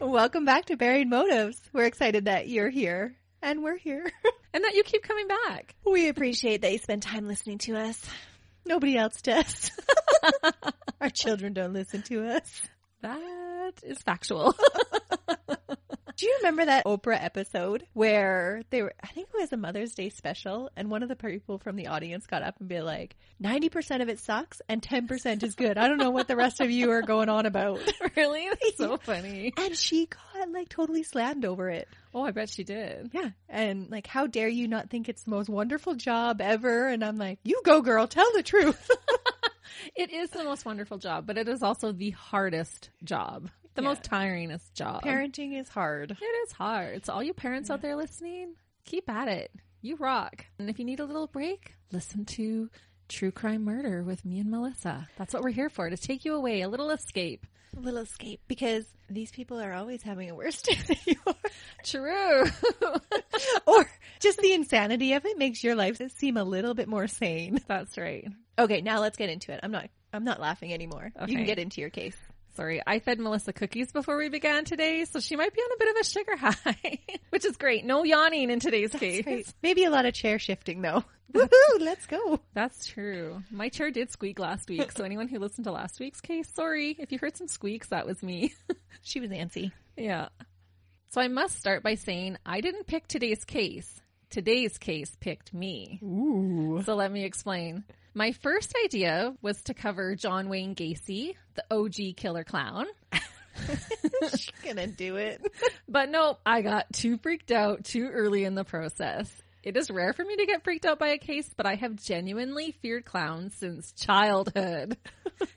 Welcome back to Buried Motives. We're excited that you're here and we're here and that you keep coming back. We appreciate that you spend time listening to us. Nobody else does. Our children don't listen to us. That is factual. Do you remember that Oprah episode where they were, I think it was a Mother's Day special, and one of the people from the audience got up and be like, 90% of it sucks and 10% is good. I don't know what the rest of you are going on about. Really? That's so funny. And she got like totally slammed over it. Oh, I bet she did. Yeah. And like, how dare you not think it's the most wonderful job ever? And I'm like, you go girl, tell the truth. It is the most wonderful job, but it is also the hardest job. The most tiringest job. Parenting is hard. It is hard. So all you parents out there listening, keep at it. You rock. And if you need a little break, listen to True Crime Murder with me and Melissa. That's what we're here for, to take you away, a little escape. A little escape, because these people are always having a worse day than you are. True. Or just the insanity of it makes your life seem a little bit more sane. That's right. Okay, now let's get into it. I'm not laughing anymore. Okay. You can get into your case. Sorry, I fed Melissa cookies before we began today, so she might be on a bit of a sugar high, which is great. No yawning in today's case. Great. Maybe a lot of chair shifting, though. Woohoo, let's go. That's true. My chair did squeak last week, so anyone who listened to last week's case, sorry. If you heard some squeaks, that was me. She was antsy. Yeah. So I must start by saying I didn't pick today's case. Today's case picked me. Ooh. So let me explain. My first idea was to cover John Wayne Gacy, the OG killer clown. She's gonna do it. But no, I got too freaked out too early in the process. It is rare for me to get freaked out by a case, but I have genuinely feared clowns since childhood.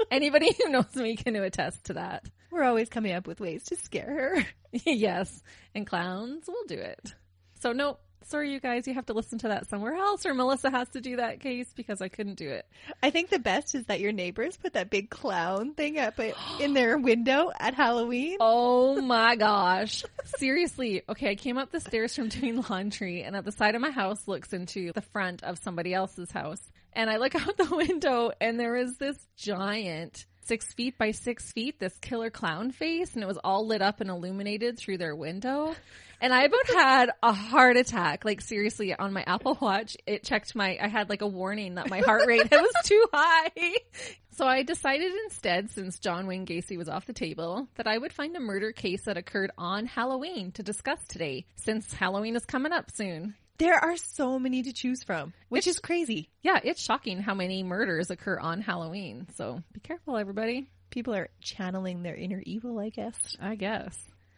Anybody who knows me can attest to that. We're always coming up with ways to scare her. Yes, and clowns will do it. So no. Sorry, you guys, you have to listen to that somewhere else, or Melissa has to do that case because I couldn't do it. I think the best is that your neighbors put that big clown thing up in their window at Halloween. Oh my gosh. Seriously. Okay, I came up the stairs from doing laundry, and at the side of my house looks into the front of somebody else's house. And I look out the window, and there is this giant 6 feet by 6 feet, this killer clown face, and it was all lit up and illuminated through their window. And I about had a heart attack. Like, seriously, on my Apple Watch, it checked I had like a warning that my heart rate was too high. So I decided instead, since John Wayne Gacy was off the table, that I would find a murder case that occurred on Halloween to discuss today, since Halloween is coming up soon. There are so many to choose from, which is crazy. Yeah, it's shocking how many murders occur on Halloween. So be careful, everybody. People are channeling their inner evil, I guess.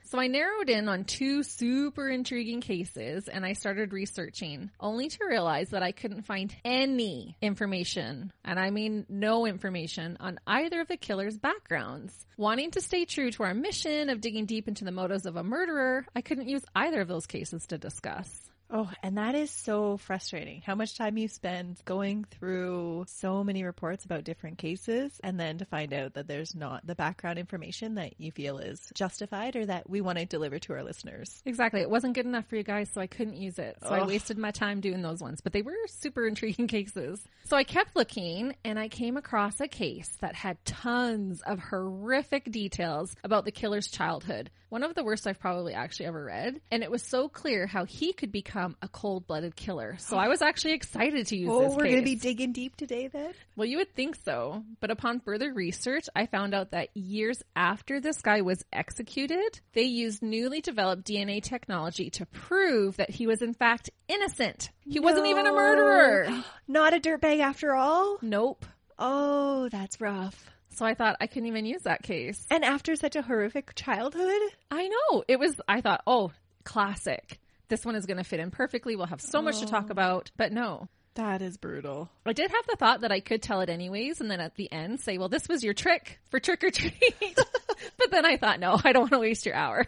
So I narrowed in on two super intriguing cases, and I started researching, only to realize that I couldn't find any information, and I mean no information, on either of the killers' backgrounds. Wanting to stay true to our mission of digging deep into the motives of a murderer, I couldn't use either of those cases to discuss. Oh, and that is so frustrating. How much time you spend going through so many reports about different cases, and then to find out that there's not the background information that you feel is justified or that we want to deliver to our listeners. Exactly. It wasn't good enough for you guys, so I couldn't use it. So I wasted my time doing those ones, but they were super intriguing cases. So I kept looking, and I came across a case that had tons of horrific details about the killer's childhood. One of the worst I've probably actually ever read. And it was so clear how he could become a cold-blooded killer. So I was actually excited to use this case. We're going to be digging deep today then? Well, you would think so. But upon further research, I found out that years after this guy was executed, they used newly developed DNA technology to prove that he was in fact innocent. He wasn't even a murderer. Not a dirtbag after all? Nope. Oh, that's rough. So I thought I couldn't even use that case. And after such a horrific childhood? I know. I thought, classic. This one is going to fit in perfectly. We'll have so much to talk about. But no. That is brutal. I did have the thought that I could tell it anyways, and then at the end say, well, this was your trick for trick or treat. But then I thought, no, I don't want to waste your hour.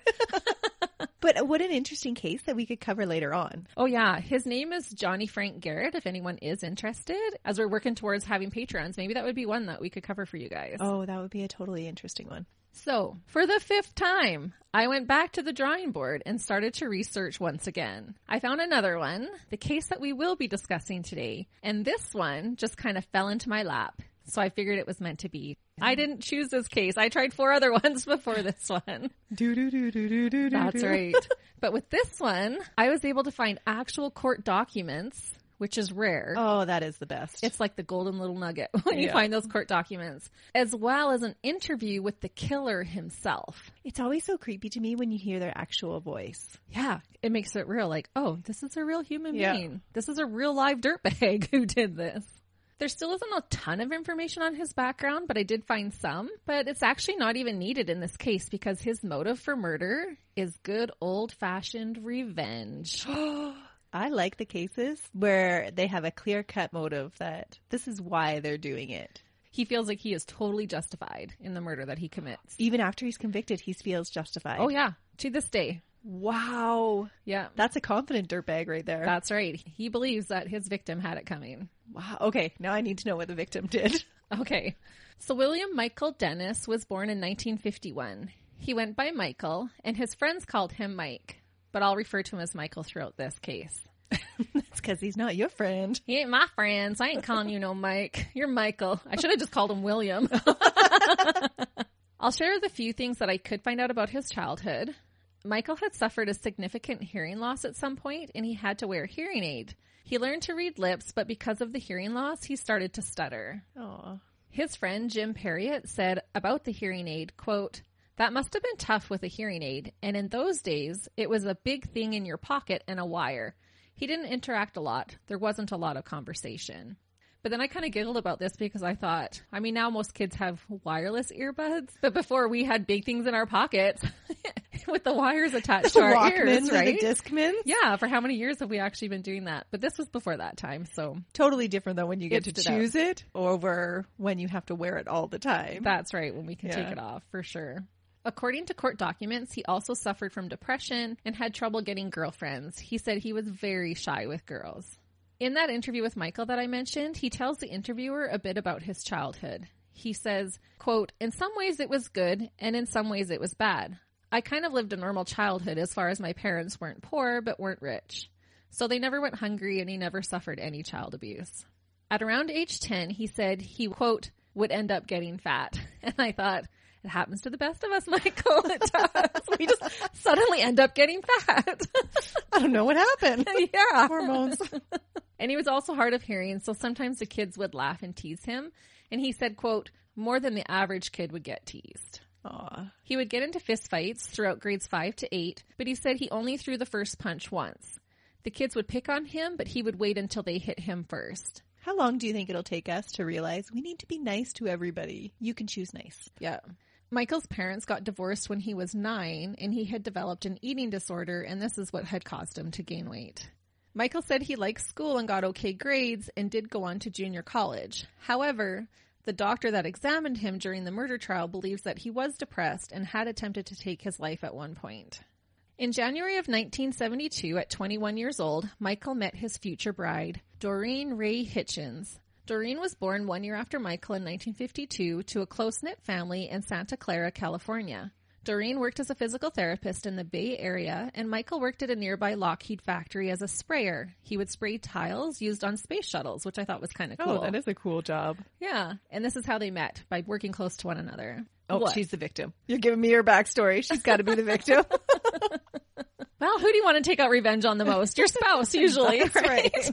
But what an interesting case that we could cover later on. Oh, yeah. His name is Johnny Frank Garrett, if anyone is interested. As we're working towards having Patrons, maybe that would be one that we could cover for you guys. Oh, that would be a totally interesting one. So, for the fifth time, I went back to the drawing board and started to research once again. I found another one, the case that we will be discussing today, and this one just kind of fell into my lap. So I figured it was meant to be. I didn't choose this case. I tried 4 other ones before this one. That's right. But with this one, I was able to find actual court documents, which is rare. Oh, that is the best. It's like the golden little nugget when you find those court documents, as well as an interview with the killer himself. It's always so creepy to me when you hear their actual voice. Yeah, it makes it real. Like, oh, this is a real human being. This is a real live dirtbag who did this. There still isn't a ton of information on his background, but I did find some. But it's actually not even needed in this case because his motive for murder is good old-fashioned revenge. I like the cases where they have a clear-cut motive that this is why they're doing it. He feels like he is totally justified in the murder that he commits. Even after he's convicted, he feels justified. Oh, yeah. To this day. Wow. Yeah. That's a confident dirtbag right there. That's right. He believes that his victim had it coming. Wow. Okay. Now I need to know what the victim did. Okay. So William Michael Dennis was born in 1951. He went by Michael, and his friends called him Mike. But I'll refer to him as Michael throughout this case. That's because he's not your friend. He ain't my friend, so I ain't calling you no Mike. You're Michael. I should have just called him William. I'll share the few things that I could find out about his childhood. Michael had suffered a significant hearing loss at some point, and he had to wear a hearing aid. He learned to read lips, but because of the hearing loss, he started to stutter. Aww. His friend, Jim Perriott, said about the hearing aid, quote, "That must have been tough with a hearing aid, and in those days, it was a big thing in your pocket and a wire. He didn't interact a lot. There wasn't a lot of conversation." But then I kind of giggled about this because I thought, I mean, now most kids have wireless earbuds, but before we had big things in our pockets with the wires attached to our ears, right? The Discmans. Yeah, for how many years have we actually been doing that? But this was before that time, so. Totally different than when you get to choose it over when you have to wear it all the time. That's right, when we can take it off, for sure. According to court documents, he also suffered from depression and had trouble getting girlfriends. He said he was very shy with girls. In that interview with Michael that I mentioned, he tells the interviewer a bit about his childhood. He says, quote, "In some ways it was good, and in some ways it was bad. I kind of lived a normal childhood as far as my parents weren't poor but weren't rich. So they never went hungry and he never suffered any child abuse." At around age 10, he said he, quote, "would end up getting fat." And I thought, it happens to the best of us, Michael. It does. We just suddenly end up getting fat. I don't know what happened. Yeah. Hormones. And he was also hard of hearing, so sometimes the kids would laugh and tease him. And he said, quote, "more than the average kid would get teased." Aww. He would get into fistfights throughout grades 5 to 8, but he said he only threw the first punch once. The kids would pick on him, but he would wait until they hit him first. How long do you think it'll take us to realize we need to be nice to everybody? You can choose nice. Yeah. Michael's parents got divorced when he was 9, and he had developed an eating disorder, and this is what had caused him to gain weight. Michael said he liked school and got okay grades and did go on to junior college. However, the doctor that examined him during the murder trial believes that he was depressed and had attempted to take his life at one point. In January of 1972, at 21 years old, Michael met his future bride, Doreen Ray Hitchens. Doreen was born 1 year after Michael in 1952 to a close-knit family in Santa Clara, California. Doreen worked as a physical therapist in the Bay Area, and Michael worked at a nearby Lockheed factory as a sprayer. He would spray tiles used on space shuttles, which I thought was kind of cool. Oh, that is a cool job. Yeah. And this is how they met, by working close to one another. Oh, what? She's the victim. You're giving me her backstory. She's got to be the victim. Well, who do you want to take out revenge on the most? Your spouse, usually. That's right.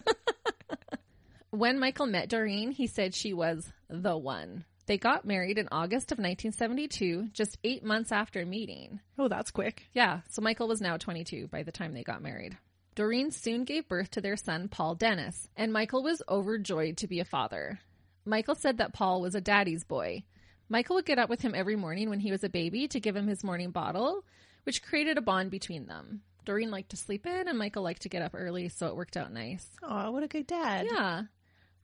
When Michael met Doreen, he said she was the one. They got married in August of 1972, just 8 months after meeting. Oh, that's quick. Yeah. So Michael was now 22 by the time they got married. Doreen soon gave birth to their son, Paul Dennis, and Michael was overjoyed to be a father. Michael said that Paul was a daddy's boy. Michael would get up with him every morning when he was a baby to give him his morning bottle, which created a bond between them. Doreen liked to sleep in and Michael liked to get up early, so it worked out nice. Oh, what a good dad. Yeah.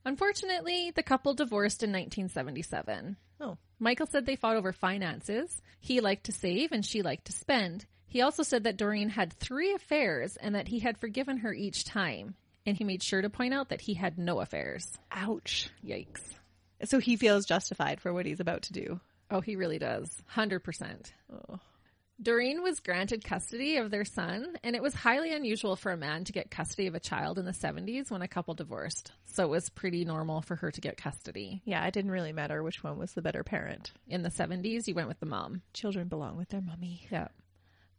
Unfortunately, the couple divorced in 1977. Oh. Michael said they fought over finances. He liked to save and she liked to spend. He also said that Doreen had 3 affairs and that he had forgiven her each time. And he made sure to point out that he had no affairs. Ouch. Yikes. So he feels justified for what he's about to do. Oh, he really does. 100%. Oh. Doreen was granted custody of their son, and it was highly unusual for a man to get custody of a child in the 70s when a couple divorced. So it was pretty normal for her to get custody. Yeah, it didn't really matter which one was the better parent. In the 70s, you went with the mom. Children belong with their mommy. Yeah.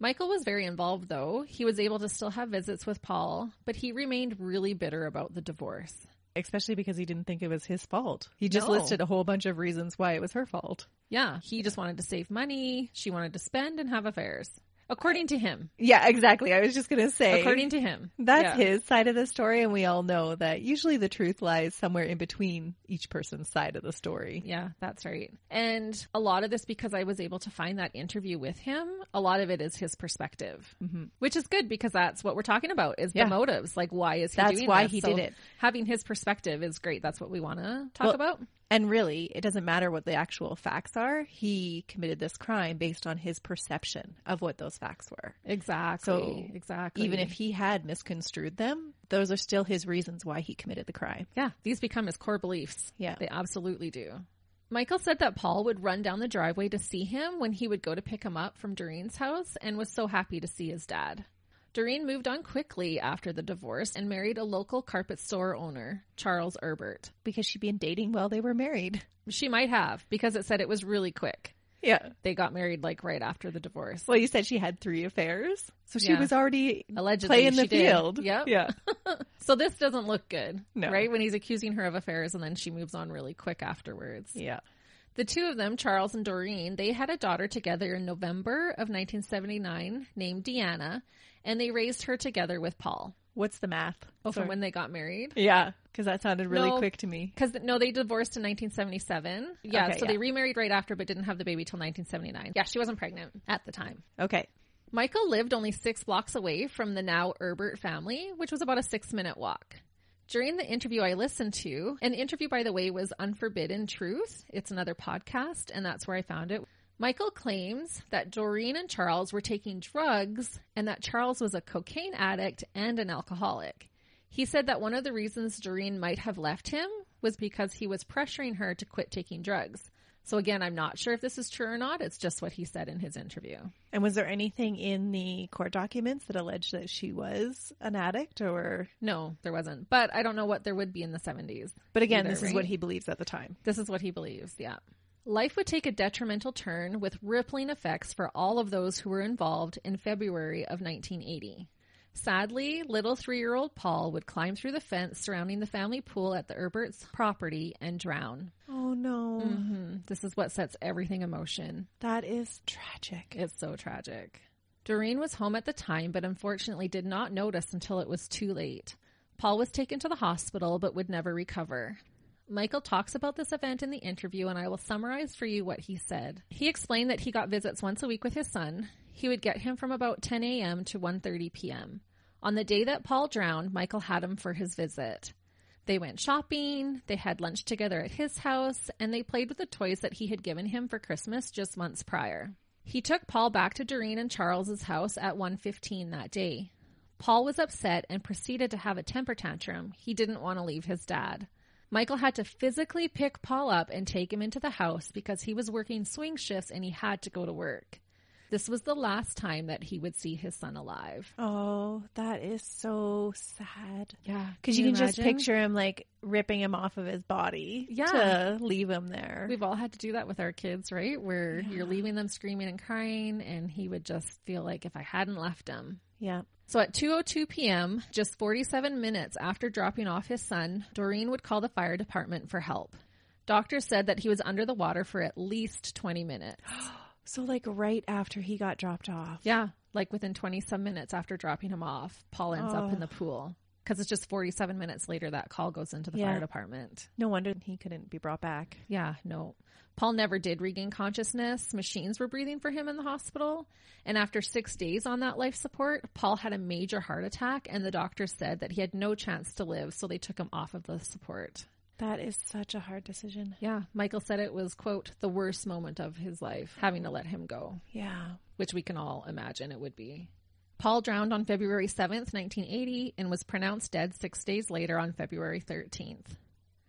Michael was very involved, though. He was able to still have visits with Paul, but he remained really bitter about the divorce. Especially because he didn't think it was his fault. He just listed a whole bunch of reasons why it was her fault. Yeah. He just wanted to save money. She wanted to spend and have affairs. According to him. Yeah, exactly. I was just going to say. According to him. That's his side of the story. And we all know that usually the truth lies somewhere in between each person's side of the story. Yeah, that's right. And a lot of this, because I was able to find that interview with him, a lot of it is his perspective, which is good because that's what we're talking about is the motives. Like, why is he doing this? That's why he did it. Having his perspective is great. That's what we want to talk about. And really, it doesn't matter what the actual facts are. He committed this crime based on his perception of what those facts were. Exactly. So exactly. Even if he had misconstrued them, those are still his reasons why he committed the crime. Yeah. These become his core beliefs. Yeah. They absolutely do. Michael said that Paul would run down the driveway to see him when he would go to pick him up from Doreen's house and was so happy to see his dad. Doreen moved on quickly after the divorce and married a local carpet store owner, Charles Herbert. Because she'd been dating while they were married. She might have, because it said it was really quick. Yeah. They got married like right after the divorce. Well, you said she had 3 affairs. So she was already allegedly playing the field. Yep. Yeah. So this doesn't look good, right? When he's accusing her of affairs and then she moves on really quick afterwards. Yeah. The two of them, Charles and Doreen, they had a daughter together in November of 1979 named Deanna. And they raised her together with Paul. What's the math? Oh, from when they got married? Yeah, because that sounded really quick to me. Because they divorced in 1977. Yeah, okay, so they remarried right after but didn't have the baby till 1979. Yeah, she wasn't pregnant at the time. Okay. Michael lived only 6 blocks away from the now Herbert family, which was about a 6-minute walk. During the interview I listened to, an interview, by the way, was Unforbidden Truth. It's another podcast, and that's where I found it. Michael claims that Doreen and Charles were taking drugs and that Charles was a cocaine addict and an alcoholic. He said that one of the reasons Doreen might have left him was because he was pressuring her to quit taking drugs. So again, I'm not sure if this is true or not. It's just what he said in his interview. And was there anything in the court documents that alleged that she was an addict or? No, there wasn't. But I don't know what there would be in the 70s. But again, either, this is what he believes at the time. This is what he believes, yeah. Life would take a detrimental turn with rippling effects for all of those who were involved in February of 1980. Sadly, little 3-year-old Paul would climb through the fence surrounding the family pool at the Herberts' property and drown. Oh, no. Mm-hmm. This is what sets everything in motion. That is tragic. It's so tragic. Doreen was home at the time, but unfortunately did not notice until it was too late. Paul was taken to the hospital, but would never recover. Michael talks about this event in the interview, and I will summarize for you what he said. He explained that he got visits once a week with his son. He would get him from about 10 a.m. to 1:30 p.m. On the day that Paul drowned, Michael had him for his visit. They went shopping, they had lunch together at his house, and they played with the toys that he had given him for Christmas just months prior. He took Paul back to Doreen and Charles's house at 1:15 that day. Paul was upset and proceeded to have a temper tantrum. He didn't want to leave his dad. Michael had to physically pick Paul up and take him into the house because he was working swing shifts and he had to go to work. This was the last time that he would see his son alive. Oh, that is so sad. Yeah. Because you can just picture him like ripping him off of his body to leave him there. We've all had to do that with our kids, right? Where you're leaving them screaming and crying, and he would just feel like, if I hadn't left him. Yeah. So at 2:02 p.m., just 47 minutes after dropping off his son, Doreen would call the fire department for help. Doctors said that he was under the water for at least 20 minutes. So like right after he got dropped off. Yeah. Like within 20 some minutes after dropping him off, Paul ends up in the pool. Because it's just 47 minutes later that call goes into the fire department. No wonder he couldn't be brought back. Yeah, no. Paul never did regain consciousness. Machines were breathing for him in the hospital. And after 6 days on that life support, Paul had a major heart attack. And the doctor said that he had no chance to live. So they took him off of the support. That is such a hard decision. Yeah. Michael said it was, quote, the worst moment of his life, having to let him go. Yeah. which we can all imagine it would be. Paul drowned on February 7th, 1980, and was pronounced dead 6 days later on February 13th.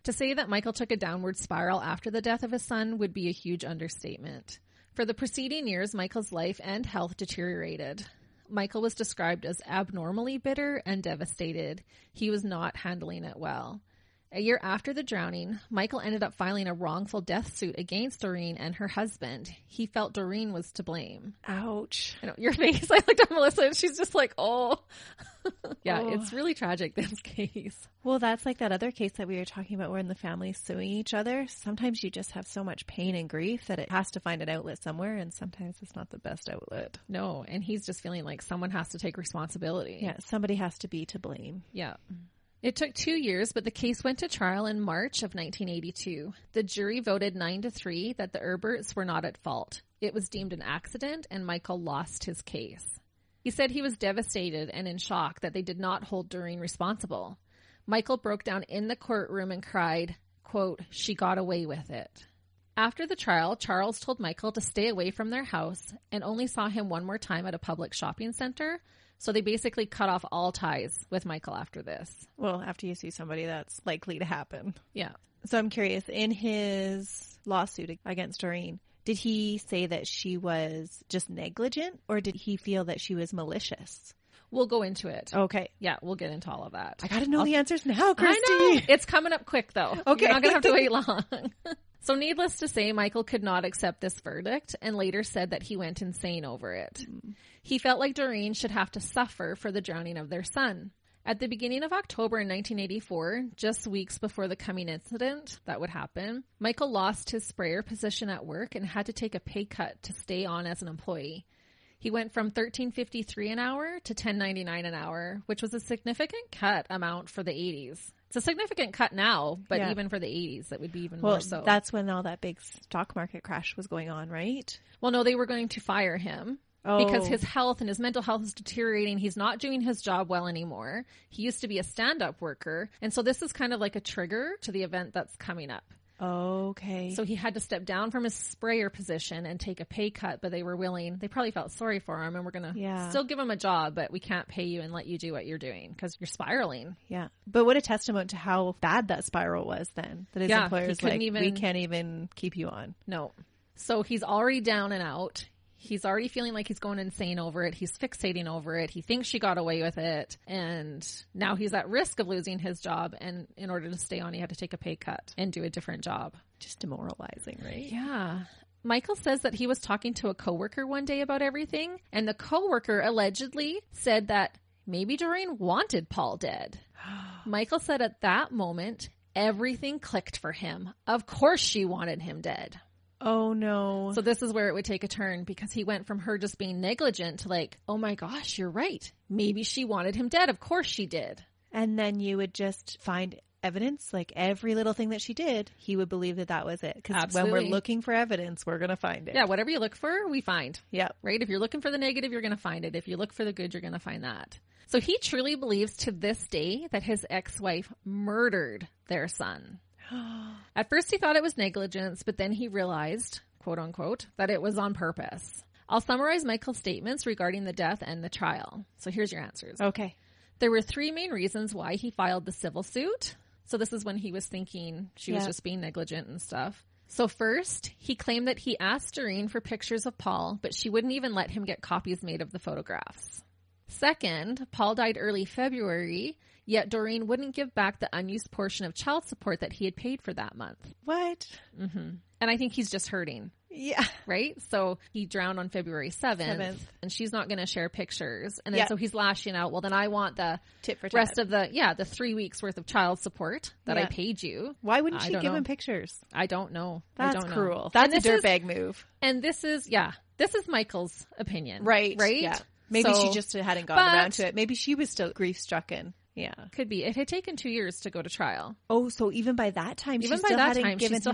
To say that Michael took a downward spiral after the death of his son would be a huge understatement. For the preceding years, Michael's life and health deteriorated. Michael was described as abnormally bitter and devastated. He was not handling it well. A year after the drowning, Michael ended up filing a wrongful death suit against Doreen and her husband. He felt Doreen was to blame. Ouch. I know, your face. I looked at Melissa and she's just like, oh. Yeah, oh. It's really tragic, this case. Well, that's like that other case that we were talking about where in the family suing each other. Sometimes you just have so much pain and grief that it has to find an outlet somewhere, and sometimes it's not the best outlet. No, and he's just feeling like someone has to take responsibility. Yeah, somebody has to be to blame. Yeah. It took 2 years, but the case went to trial in March of 1982. The jury voted 9-3 that the Herberts were not at fault. It was deemed an accident, and Michael lost his case. He said he was devastated and in shock that they did not hold Doreen responsible. Michael broke down in the courtroom and cried, quote, "She got away with it." After the trial, Charles told Michael to stay away from their house and only saw him one more time at a public shopping center. So they basically cut off all ties with Michael after this. Well, after you see somebody, that's likely to happen. Yeah. So I'm curious, in his lawsuit against Doreen, did he say that she was just negligent, or did he feel that she was malicious? We'll go into it. Okay. Yeah, we'll get into all of that. I got to know the answers now, Christy. I know. It's coming up quick, though. Okay. You're not going to have to wait long. So needless to say, Michael could not accept this verdict and later said that he went insane over it. Mm. He felt like Doreen should have to suffer for the drowning of their son. At the beginning of October in 1984, just weeks before the coming incident that would happen, Michael lost his sprayer position at work and had to take a pay cut to stay on as an employee. He went from $13.53 an hour to $10.99 an hour, which was a significant cut amount for the 80s. It's a significant cut now, but yeah. Even for the 80s, that would be even more so. That's when all that big stock market crash was going on, right? Well, no, they were going to fire him because his health and his mental health is deteriorating. He's not doing his job well anymore. He used to be a stand-up worker. And so this is kind of like a trigger to the event that's coming up. Okay. So he had to step down from his sprayer position and take a pay cut, but they were willing. They probably felt sorry for him and we're going to still give him a job, but we can't pay you and let you do what you're doing because you're spiraling. Yeah. But what a testament to how bad that spiral was then. That his employer's like, we can't even keep you on. No. So he's already down and out. He's already feeling like he's going insane over it. He's fixating over it. He thinks she got away with it. And now he's at risk of losing his job. And in order to stay on, he had to take a pay cut and do a different job. Just demoralizing, right? Yeah. Michael says that he was talking to a coworker one day about everything. And the coworker allegedly said that maybe Doreen wanted Paul dead. Michael said at that moment, everything clicked for him. Of course she wanted him dead. Oh, no. So this is where it would take a turn because he went from her just being negligent to like, oh, my gosh, you're right. Maybe she wanted him dead. Of course she did. And then you would just find evidence, like every little thing that she did, he would believe that that was it. Because when we're looking for evidence, we're going to find it. Yeah, whatever you look for, we find. Yeah. Right? If you're looking for the negative, you're going to find it. If you look for the good, you're going to find that. So he truly believes to this day that his ex-wife murdered their son. At first he thought it was negligence, but then he realized, quote unquote, that it was on purpose. I'll summarize Michael's statements regarding the death and the trial. So here's your answers. Okay. There were three main reasons why he filed the civil suit. So this is when he was thinking she was just being negligent and stuff. So first, he claimed that he asked Doreen for pictures of Paul, but she wouldn't even let him get copies made of the photographs. Second, Paul died early February, yet Doreen wouldn't give back the unused portion of child support that he had paid for that month. What? Mm-hmm. And I think he's just hurting. Yeah. Right? So he drowned on February 7th. And she's not going to share pictures. And then so he's lashing out, well, then I want the tit for tat rest of the 3 weeks worth of child support that I paid you. Why wouldn't she give him pictures? I don't know. That's cruel. That's a dirtbag move. And this is Michael's opinion. Right. Right? Yeah. Maybe she just hadn't gotten around to it. Maybe she was still grief-stricken. Yeah. Could be. It had taken 2 years to go to trial. Oh, so even by that time, she still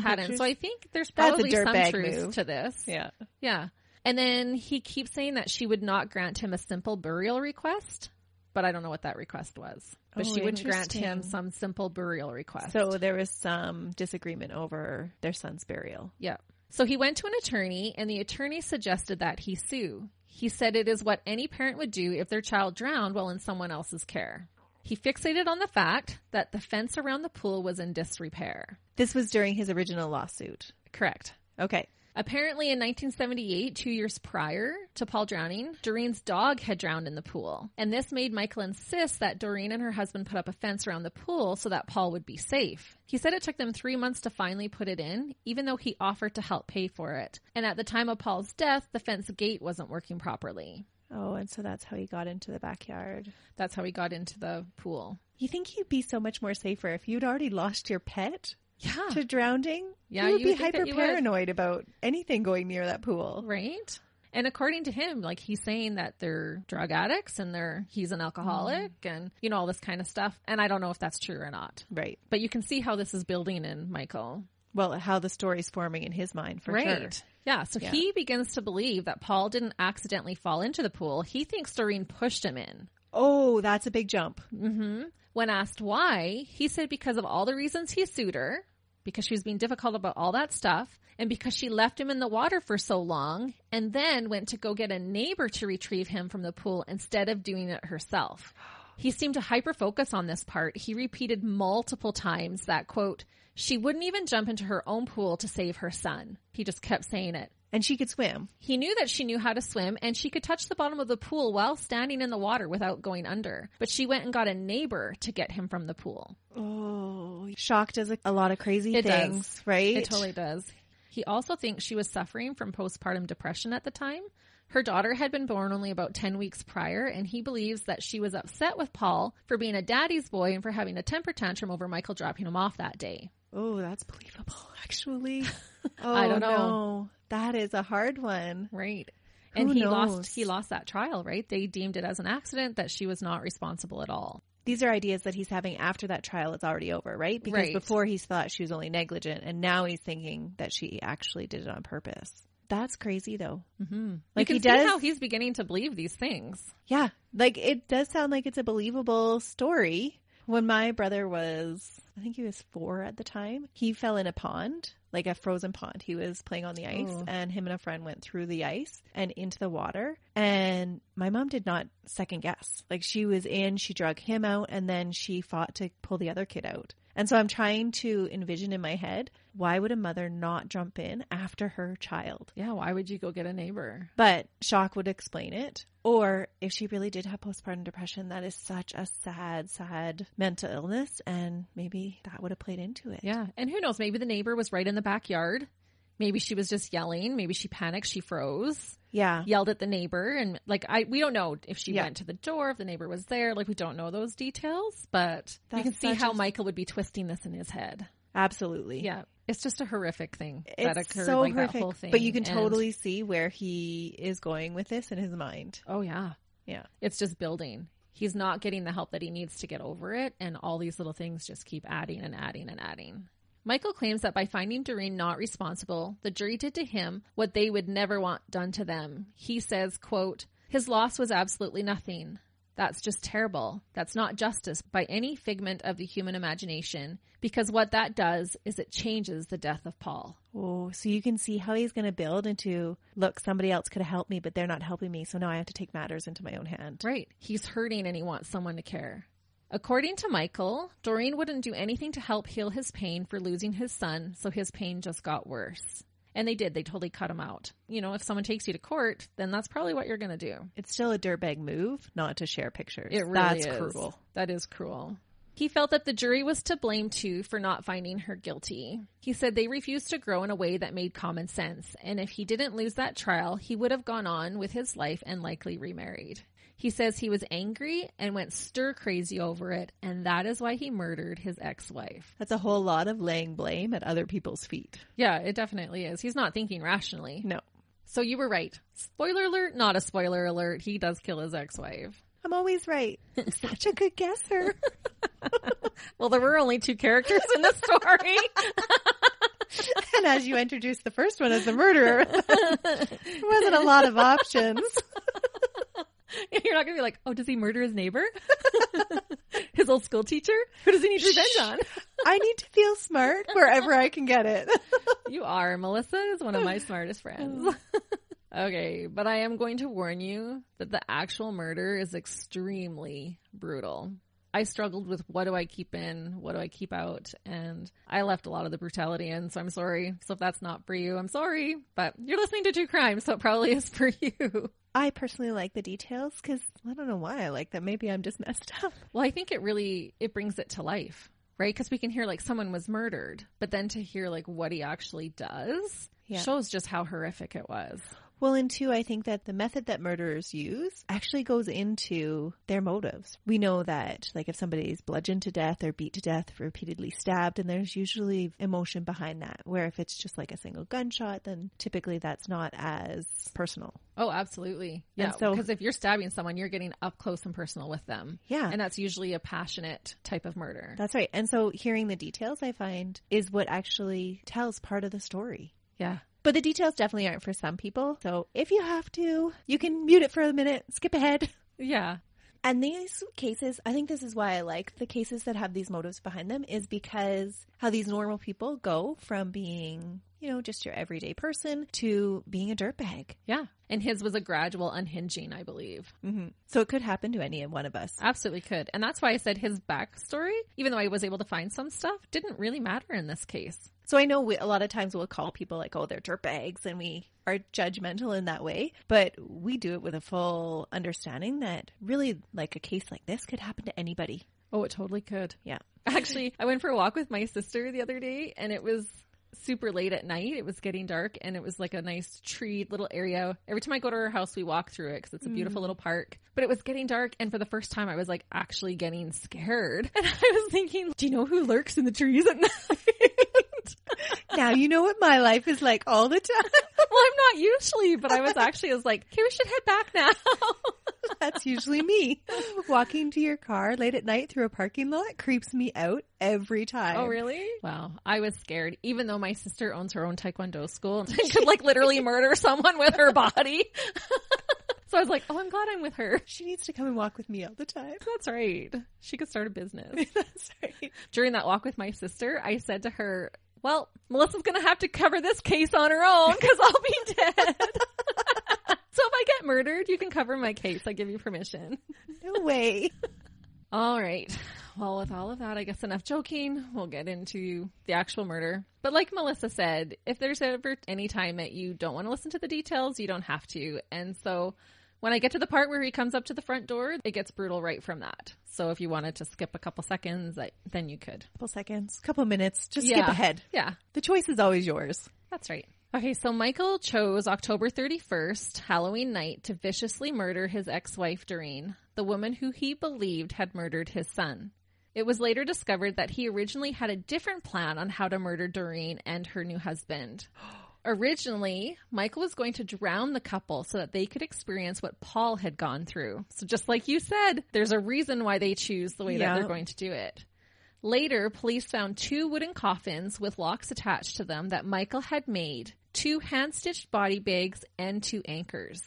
hadn't. So I think there's probably some truth to this. Yeah. Yeah. And then he keeps saying that she would not grant him a simple burial request, but I don't know what that request was. But she wouldn't grant him some simple burial request. So there was some disagreement over their son's burial. Yeah. So he went to an attorney and the attorney suggested that he sue. He said it is what any parent would do if their child drowned while in someone else's care. He fixated on the fact that the fence around the pool was in disrepair. This was during his original lawsuit. Correct. Okay. Apparently in 1978, 2 years prior to Paul drowning, Doreen's dog had drowned in the pool. And this made Michael insist that Doreen and her husband put up a fence around the pool so that Paul would be safe. He said it took them 3 months to finally put it in, even though he offered to help pay for it. And at the time of Paul's death, the fence gate wasn't working properly. Oh, and so that's how he got into the backyard. That's how he got into the pool. You think he'd be so much more safer if you'd already lost your pet? Yeah. To drowning? Yeah, you would be hyper paranoid about anything going near that pool. Right. And according to him, like, he's saying that they're drug addicts and he's an alcoholic and, you know, all this kind of stuff. And I don't know if that's true or not. Right. But you can see how this is building in Michael. Well, how the story's forming in his mind, for sure. Right. Yeah. So he begins to believe that Paul didn't accidentally fall into the pool. He thinks Doreen pushed him in. Oh, that's a big jump. Mm-hmm. When asked why, he said because of all the reasons he sued her, because she was being difficult about all that stuff, and because she left him in the water for so long and then went to go get a neighbor to retrieve him from the pool instead of doing it herself. He seemed to hyper-focus on this part. He repeated multiple times that, quote, she wouldn't even jump into her own pool to save her son. He just kept saying it. And she could swim. He knew that she knew how to swim and she could touch the bottom of the pool while standing in the water without going under. But she went and got a neighbor to get him from the pool. Oh, shock does a lot of crazy things, right? It totally does. He also thinks she was suffering from postpartum depression at the time. Her daughter had been born only about 10 weeks prior, and he believes that she was upset with Paul for being a daddy's boy and for having a temper tantrum over Michael dropping him off that day. Oh, that's believable, actually. Oh, I don't know. No. That is a hard one. Right. And he lost that trial, right? They deemed it as an accident, that she was not responsible at all. These are ideas that he's having after that trial is already over, right? Because before he thought she was only negligent, and now he's thinking that she actually did it on purpose. That's crazy, though. Mm-hmm. Like, you can see how he's beginning to believe these things. Yeah. Like, it does sound like it's a believable story. When my brother was, I think he was 4 at the time, he fell in a pond, like a frozen pond. He was playing on the ice and him and a friend went through the ice and into the water. And my mom did not second guess. Like, she was in, she drug him out, and then she fought to pull the other kid out. And so I'm trying to envision in my head, why would a mother not jump in after her child? Yeah, why would you go get a neighbor? But shock would explain it. Or if she really did have postpartum depression, that is such a sad, sad mental illness. And maybe that would have played into it. Yeah. And who knows? Maybe the neighbor was right in the backyard. Maybe she was just yelling. Maybe she panicked. She froze. Yeah. Yelled at the neighbor. And like, we don't know if she went to the door, if the neighbor was there. Like, we don't know those details, but you can see how Michael would be twisting this in his head. Absolutely. Yeah. It's just a horrific thing that occurred. So like horrific, that whole thing. But you can totally see where he is going with this in his mind. Oh, yeah. Yeah. It's just building. He's not getting the help that he needs to get over it. And all these little things just keep adding and adding and adding. Michael claims that by finding Doreen not responsible, the jury did to him what they would never want done to them. He says, quote, his loss was absolutely nothing. That's just terrible. That's not justice by any figment of the human imagination, because what that does is it changes the death of Paul. Oh, so you can see how he's going to build into, look, somebody else could have helped me, but they're not helping me. So now I have to take matters into my own hand. Right. He's hurting and he wants someone to care. According to Michael, Doreen wouldn't do anything to help heal his pain for losing his son, so his pain just got worse. And they did. They totally cut him out. You know, if someone takes you to court, then that's probably what you're going to do. It's still a dirtbag move not to share pictures. It really is. That's cruel. That is cruel. He felt that the jury was to blame, too, for not finding her guilty. He said they refused to grow in a way that made common sense. And if he didn't lose that trial, he would have gone on with his life and likely remarried. He says he was angry and went stir crazy over it, and that is why he murdered his ex-wife. That's a whole lot of laying blame at other people's feet. Yeah, it definitely is. He's not thinking rationally. No. So you were right. Spoiler alert, not a spoiler alert. He does kill his ex-wife. I'm always right. Such a good guesser. Well, there were only 2 characters in the story. And as you introduced the first one as the murderer, there wasn't a lot of options. You're not going to be like, oh, does he murder his neighbor? His old school teacher? Who does he need revenge on? I need to feel smart wherever I can get it. You are. Melissa is one of my smartest friends. Okay, but I am going to warn you that the actual murder is extremely brutal. I struggled with what do I keep in, what do I keep out, and I left a lot of the brutality in, so I'm sorry. So if that's not for you, I'm sorry, but you're listening to True Crime, so it probably is for you. I personally like the details because I don't know why I like that. Maybe I'm just messed up. Well, I think it brings it to life, right? Because we can hear like someone was murdered, but then to hear like what he actually does shows just how horrific it was. Well, and two, I think that the method that murderers use actually goes into their motives. We know that, like, if somebody's bludgeoned to death or beat to death, repeatedly stabbed, and there's usually emotion behind that, where if it's just like a single gunshot, then typically that's not as personal. Oh, absolutely. Yeah. Because if you're stabbing someone, you're getting up close and personal with them. Yeah. And that's usually a passionate type of murder. That's right. And so hearing the details, I find, is what actually tells part of the story. Yeah. But the details definitely aren't for some people. So if you have to, you can mute it for a minute, skip ahead. Yeah. And these cases, I think this is why I like the cases that have these motives behind them, is because how these normal people go from being, you know, just your everyday person to being a dirtbag. Yeah. And his was a gradual unhinging, I believe. Mm-hmm. So it could happen to any one of us. Absolutely could. And that's why I said his backstory, even though I was able to find some stuff, didn't really matter in this case. So I know a lot of times we'll call people like, oh, they're dirtbags, and we are judgmental in that way. But we do it with a full understanding that really, like, a case like this could happen to anybody. Oh, it totally could. Yeah. Actually, I went for a walk with my sister the other day, and it was super late at night. It was getting dark, and it was like a nice tree little area. Every time I go to her house, we walk through it because it's a beautiful little park. But it was getting dark, and for the first time, I was like actually getting scared. And I was thinking, do you know who lurks in the trees at night? Now you know what my life is like all the time. Well, I'm not usually, but I was like, okay, we should head back now. That's usually me. Walking to your car late at night through a parking lot creeps me out every time. Oh, really? Wow. I was scared, even though my sister owns her own Taekwondo school and could like literally murder someone with her body. So I was like, oh, I'm glad I'm with her. She needs to come and walk with me all the time. That's right. She could start a business. That's right. During that walk with my sister, I said to her, well, Melissa's going to have to cover this case on her own because I'll be dead. So if I get murdered, you can cover my case. I give you permission. No way. All right. Well, with all of that, I guess enough joking. We'll get into the actual murder. But like Melissa said, if there's ever any time that you don't want to listen to the details, you don't have to. And so when I get to the part where he comes up to the front door, it gets brutal right from that. So if you wanted to skip a couple seconds, then you could. Couple seconds, couple minutes, just skip ahead. Yeah. The choice is always yours. That's right. Okay, so Michael chose October 31st, Halloween night, to viciously murder his ex-wife, Doreen, the woman who he believed had murdered his son. It was later discovered that he originally had a different plan on how to murder Doreen and her new husband. Originally, Michael was going to drown the couple so that they could experience what Paul had gone through. So just like you said, there's a reason why they choose the way that they're going to do it. Later, police found 2 wooden coffins with locks attached to them that Michael had made, 2 hand-stitched body bags, and 2 anchors.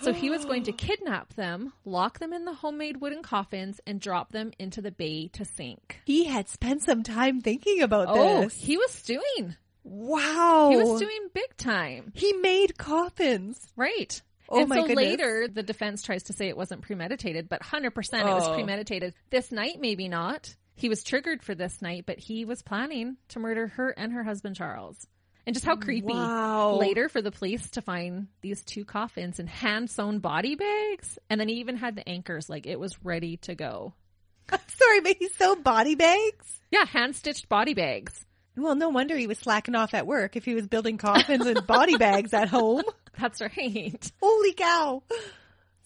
So he was going to kidnap them, lock them in the homemade wooden coffins, and drop them into the bay to sink. He had spent some time thinking about this. Oh, he was stewing. Wow. He was doing big time. He made coffins. Right. Oh, and my goodness. Later, the defense tries to say it wasn't premeditated, but 100% it was premeditated. This night, maybe not. He was triggered for this night, but he was planning to murder her and her husband, Charles. And just how creepy later for the police to find these 2 coffins and hand-sewn body bags. And then he even had the anchors. Like, it was ready to go. I'm sorry, but he sewed body bags? Yeah, hand-stitched body bags. Well, no wonder he was slacking off at work if he was building coffins and body bags at home. That's right. Holy cow.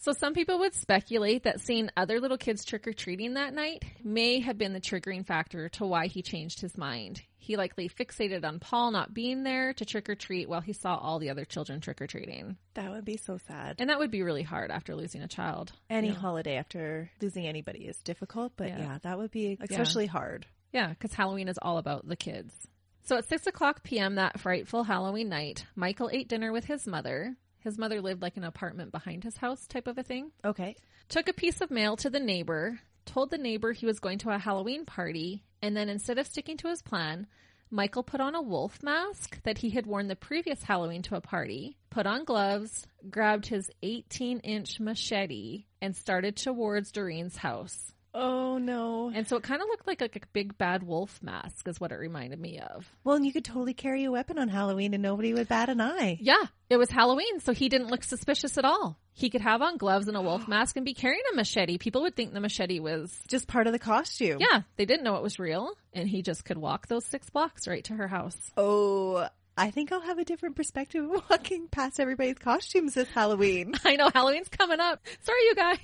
So some people would speculate that seeing other little kids trick-or-treating that night may have been the triggering factor to why he changed his mind. He likely fixated on Paul not being there to trick-or-treat while he saw all the other children trick-or-treating. That would be so sad. And that would be really hard after losing a child. Any holiday after losing anybody is difficult, but yeah that would be especially hard. Yeah, because Halloween is all about the kids. So at 6 o'clock p.m. that frightful Halloween night, Michael ate dinner with his mother. His mother lived like an apartment behind his house type of a thing. Okay. Took a piece of mail to the neighbor, told the neighbor he was going to a Halloween party, and then instead of sticking to his plan, Michael put on a wolf mask that he had worn the previous Halloween to a party, put on gloves, grabbed his 18-inch machete, and started towards Doreen's house. Oh, no. And so it kind of looked like a big bad wolf mask is what it reminded me of. Well, and you could totally carry a weapon on Halloween and nobody would bat an eye. Yeah, it was Halloween, so he didn't look suspicious at all. He could have on gloves and a wolf mask and be carrying a machete. People would think the machete was... just part of the costume. Yeah, they didn't know it was real, and he just could walk those 6 blocks right to her house. Oh, I think I'll have a different perspective of walking past everybody's costumes this Halloween. I know, Halloween's coming up. Sorry, you guys.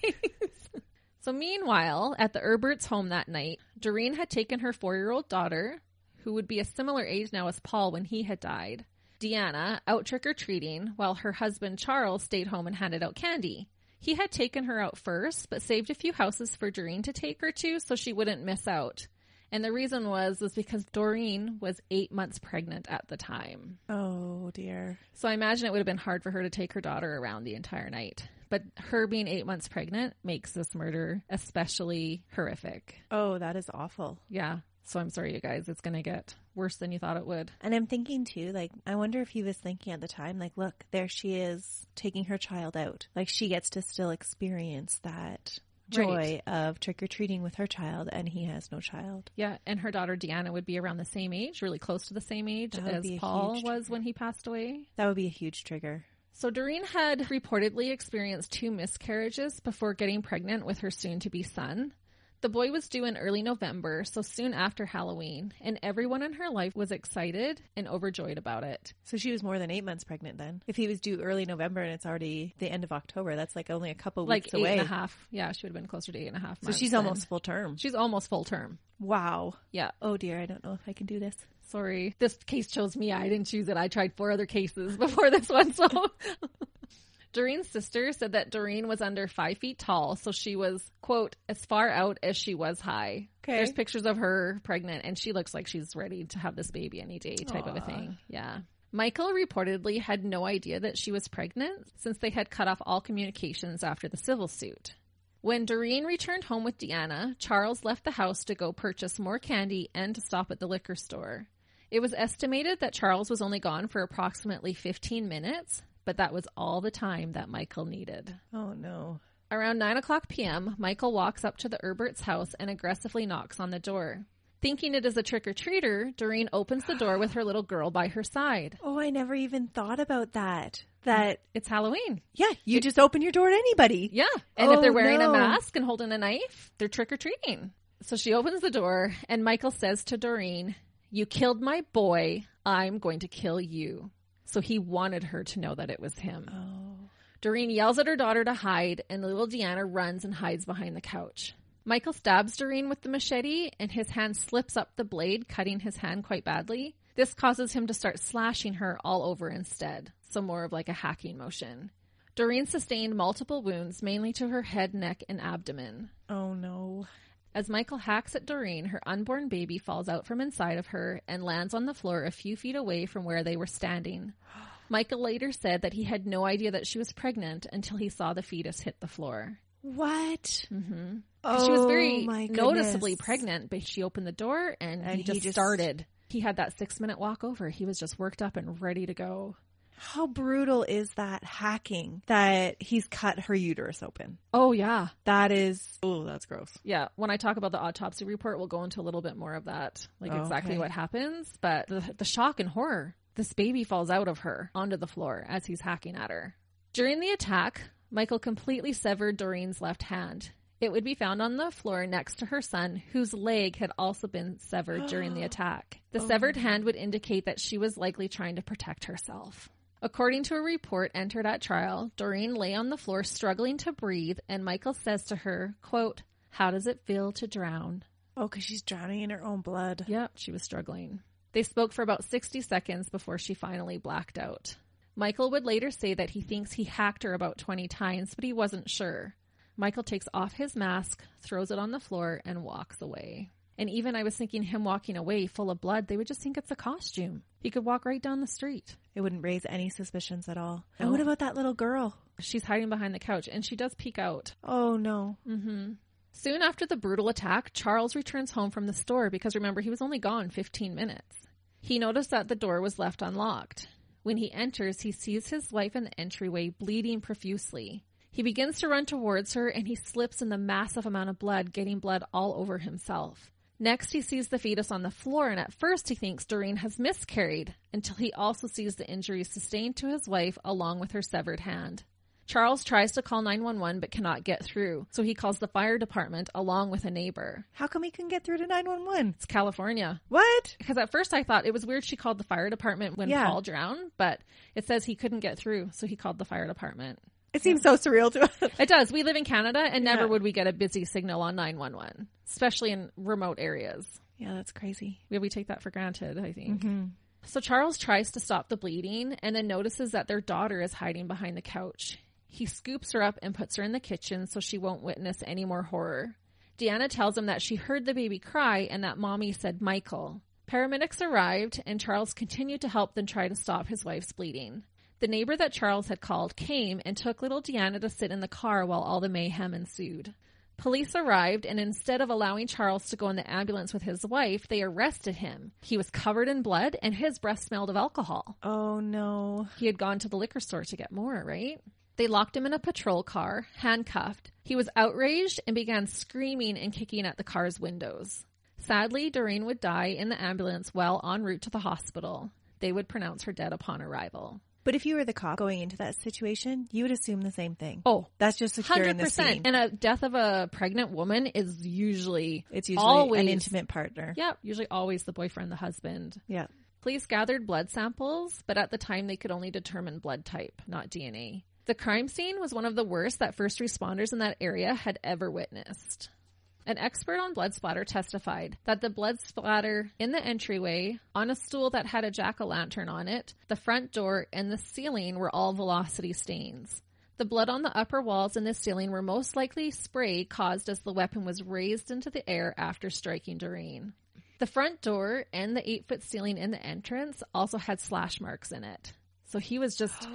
So meanwhile, at the Herberts' home that night, Doreen had taken her 4-year-old daughter, who would be a similar age now as Paul when he had died, Deanna, out trick-or-treating, while her husband Charles stayed home and handed out candy. He had taken her out first, but saved a few houses for Doreen to take her to so she wouldn't miss out. And the reason was because Doreen was 8 months pregnant at the time. Oh, dear. So I imagine it would have been hard for her to take her daughter around the entire night. But her being 8 months pregnant makes this murder especially horrific. Oh, that is awful. Yeah. So I'm sorry, you guys. It's going to get worse than you thought it would. And I'm thinking, too, like, I wonder if he was thinking at the time, like, look, there she is taking her child out. Like, she gets to still experience that joy of trick-or-treating with her child, and he has no child. Yeah, and her daughter Deanna would be around the same age, really close to the same age as Paul was when he passed away. That would be a huge trigger. So Doreen had reportedly experienced 2 miscarriages before getting pregnant with her soon-to-be son. The boy was due in early November, so soon after Halloween, and everyone in her life was excited and overjoyed about it. So she was more than 8 months pregnant then. If he was due early November and it's already the end of October, that's like only a couple weeks away. Like 8 and a half. Yeah, she would have been closer to 8 and a half months. So she's almost full term. She's almost full term. Wow. Yeah. Oh dear, I don't know if I can do this. Sorry. This case chose me. I didn't choose it. I tried 4 other cases before this one, so... Doreen's sister said that Doreen was under 5 feet tall, so she was, quote, as far out as she was high. Okay. There's pictures of her pregnant, and she looks like she's ready to have this baby any day type of a thing. Yeah. Michael reportedly had no idea that she was pregnant since they had cut off all communications after the civil suit. When Doreen returned home with Deanna, Charles left the house to go purchase more candy and to stop at the liquor store. It was estimated that Charles was only gone for approximately 15 minutes, but that was all the time that Michael needed. Oh, no. Around 9 o'clock p.m., Michael walks up to the Herberts' house and aggressively knocks on the door. Thinking it is a trick-or-treater, Doreen opens the door with her little girl by her side. Oh, I never even thought about that. That it's Halloween. Yeah, you just open your door to anybody. Yeah, and if they're wearing a mask and holding a knife, they're trick-or-treating. So she opens the door, and Michael says to Doreen, "You killed my boy. I'm going to kill you." So he wanted her to know that it was him. Oh. Doreen yells at her daughter to hide, and little Deanna runs and hides behind the couch. Michael stabs Doreen with the machete, and his hand slips up the blade, cutting his hand quite badly. This causes him to start slashing her all over instead, so more of like a hacking motion. Doreen sustained multiple wounds, mainly to her head, neck, and abdomen. Oh, no. As Michael hacks at Doreen, her unborn baby falls out from inside of her and lands on the floor a few feet away from where they were standing. Michael later said that he had no idea that she was pregnant until he saw the fetus hit the floor. What? Mm-hmm. Oh, she was very noticeably pregnant, but she opened the door and he just started. He had that 6-minute walk over. He was just worked up and ready to go. How brutal is that hacking that he's cut her uterus open? Oh, yeah. That is... oh, that's gross. Yeah. When I talk about the autopsy report, we'll go into a little bit more of that, like exactly what happens. But the shock and horror, this baby falls out of her onto the floor as he's hacking at her. During the attack, Michael completely severed Doreen's left hand. It would be found on the floor next to her son, whose leg had also been severed during the attack. The severed hand would indicate that she was likely trying to protect herself. According to a report entered at trial, Doreen lay on the floor struggling to breathe, and Michael says to her, quote, "How does it feel to drown?" Oh, because she's drowning in her own blood. Yep, she was struggling. They spoke for about 60 seconds before she finally blacked out. Michael would later say that he thinks he hacked her about 20 times, but he wasn't sure. Michael takes off his mask, throws it on the floor, and walks away. And even I was thinking him walking away full of blood, they would just think it's a costume. He could walk right down the street. It wouldn't raise any suspicions at all. And what about that little girl? She's hiding behind the couch, and she does peek out. Oh, no. Mm-hmm. Soon after the brutal attack, Charles returns home from the store because, remember, he was only gone 15 minutes. He noticed that the door was left unlocked. When he enters, he sees his wife in the entryway bleeding profusely. He begins to run towards her and he slips in the massive amount of blood, getting blood all over himself. Next, he sees the fetus on the floor, and at first he thinks Doreen has miscarried until he also sees the injuries sustained to his wife along with her severed hand. Charles tries to call 911 but cannot get through, so he calls the fire department along with a neighbor. How come he couldn't get through to 911? It's California. What? Because at first I thought it was weird she called the fire department when Paul drowned, but it says he couldn't get through, so he called the fire department. It seems so surreal to us. It does. We live in Canada and never would we get a busy signal on 911, especially in remote areas. Yeah, that's crazy. We take that for granted, I think. Mm-hmm. So Charles tries to stop the bleeding and then notices that their daughter is hiding behind the couch. He scoops her up and puts her in the kitchen so she won't witness any more horror. Deanna tells him that she heard the baby cry and that mommy said Michael. Paramedics arrived and Charles continued to help them try to stop his wife's bleeding. The neighbor that Charles had called came and took little Deanna to sit in the car while all the mayhem ensued. Police arrived, and instead of allowing Charles to go in the ambulance with his wife, they arrested him. He was covered in blood, and his breath smelled of alcohol. Oh, no. He had gone to the liquor store to get more, right? They locked him in a patrol car, handcuffed. He was outraged and began screaming and kicking at the car's windows. Sadly, Doreen would die in the ambulance while en route to the hospital. They would pronounce her dead upon arrival. But if you were the cop going into that situation, you would assume the same thing. Oh, that's just securing the scene. 100%. And a death of a pregnant woman is usually an intimate partner. Yeah, usually always the boyfriend, the husband. Yeah. Police gathered blood samples, but at the time they could only determine blood type, not DNA. The crime scene was one of the worst that first responders in that area had ever witnessed. An expert on blood splatter testified that the blood splatter in the entryway, on a stool that had a jack-o'-lantern on it, the front door, and the ceiling were all velocity stains. The blood on the upper walls and the ceiling were most likely spray caused as the weapon was raised into the air after striking Doreen. The front door and the 8-foot ceiling in the entrance also had slash marks in it. So he was just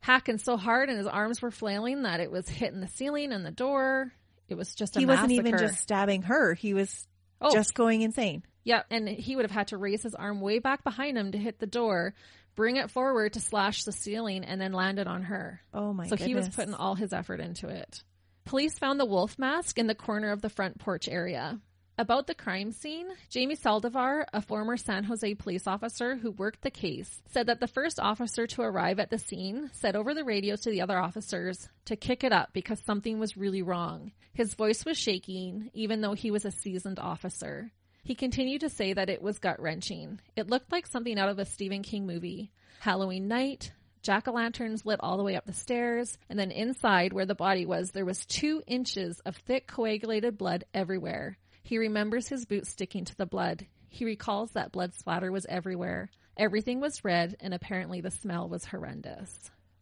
hacking so hard and his arms were flailing that it was hitting the ceiling and the door. It was just a massacre. He wasn't even just stabbing her. He was just going insane. Yeah, and he would have had to raise his arm way back behind him to hit the door, bring it forward to slash the ceiling, and then land it on her. Oh, my goodness. So he was putting all his effort into it. Police found the wolf mask in the corner of the front porch area. About the crime scene, Jamie Saldivar, a former San Jose police officer who worked the case, said that the first officer to arrive at the scene said over the radio to the other officers to kick it up because something was really wrong. His voice was shaking, even though he was a seasoned officer. He continued to say that it was gut-wrenching. It looked like something out of a Stephen King movie. Halloween night, jack-o'-lanterns lit all the way up the stairs, and then inside where the body was, there was 2 inches of thick coagulated blood everywhere. He remembers his boots sticking to the blood. He recalls that blood splatter was everywhere. Everything was red, and apparently the smell was horrendous.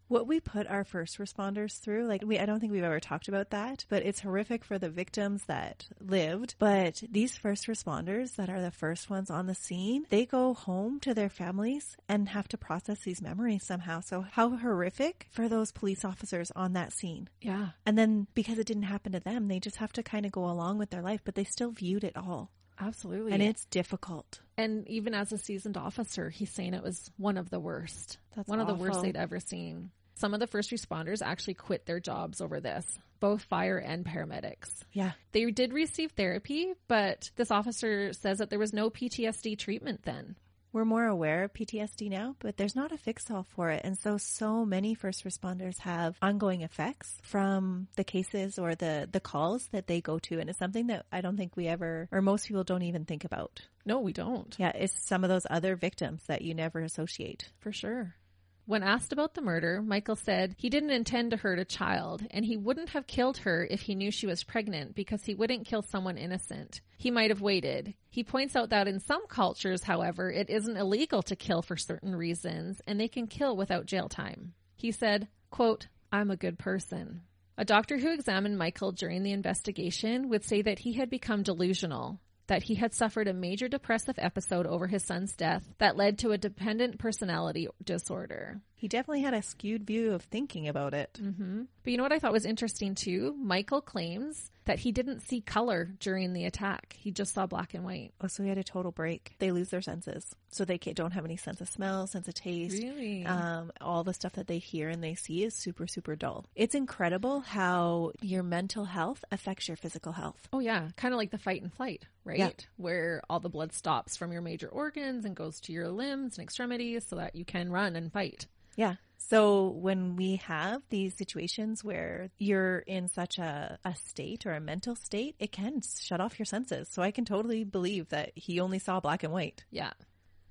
What we put our first responders through, I don't think we've ever talked about that, but it's horrific for the victims that lived. But these first responders that are the first ones on the scene, they go home to their families and have to process these memories somehow. So how horrific for those police officers on that scene. Yeah. And then because it didn't happen to them, they just have to kind of go along with their life, but they still viewed it all. Absolutely. And it's difficult. And even as a seasoned officer, he's saying it was one of the worst. That's one awful. Of the worst they'd ever seen. Some of the first responders actually quit their jobs over this, both fire and paramedics. Yeah. They did receive therapy, but this officer says that there was no PTSD treatment then. We're more aware of PTSD now, but there's not a fix-all for it. And so many first responders have ongoing effects from the cases or the calls that they go to. And it's something that I don't think we ever, or most people don't even think about. No, we don't. Yeah, it's some of those other victims that you never associate. For sure. When asked about the murder, Michael said he didn't intend to hurt a child, and he wouldn't have killed her if he knew she was pregnant because he wouldn't kill someone innocent. He might have waited. He points out that in some cultures, however, it isn't illegal to kill for certain reasons, and they can kill without jail time. He said, quote, "I'm a good person." A doctor who examined Michael during the investigation would say that he had become delusional, that he had suffered a major depressive episode over his son's death that led to a dependent personality disorder. He definitely had a skewed view of thinking about it. Mm-hmm. But you know what I thought was interesting too? Michael claims that he didn't see color during the attack. He just saw black and white. Oh, so he had a total break. They lose their senses. So they don't have any sense of smell, sense of taste. Really? All the stuff that they hear and they see is super, super dull. It's incredible how your mental health affects your physical health. Oh, yeah. Kind of like the fight and flight, right? Yeah. Where all the blood stops from your major organs and goes to your limbs and extremities so that you can run and fight. Yeah. So when we have these situations where you're in such a state or a mental state, it can shut off your senses. So I can totally believe that he only saw black and white. Yeah.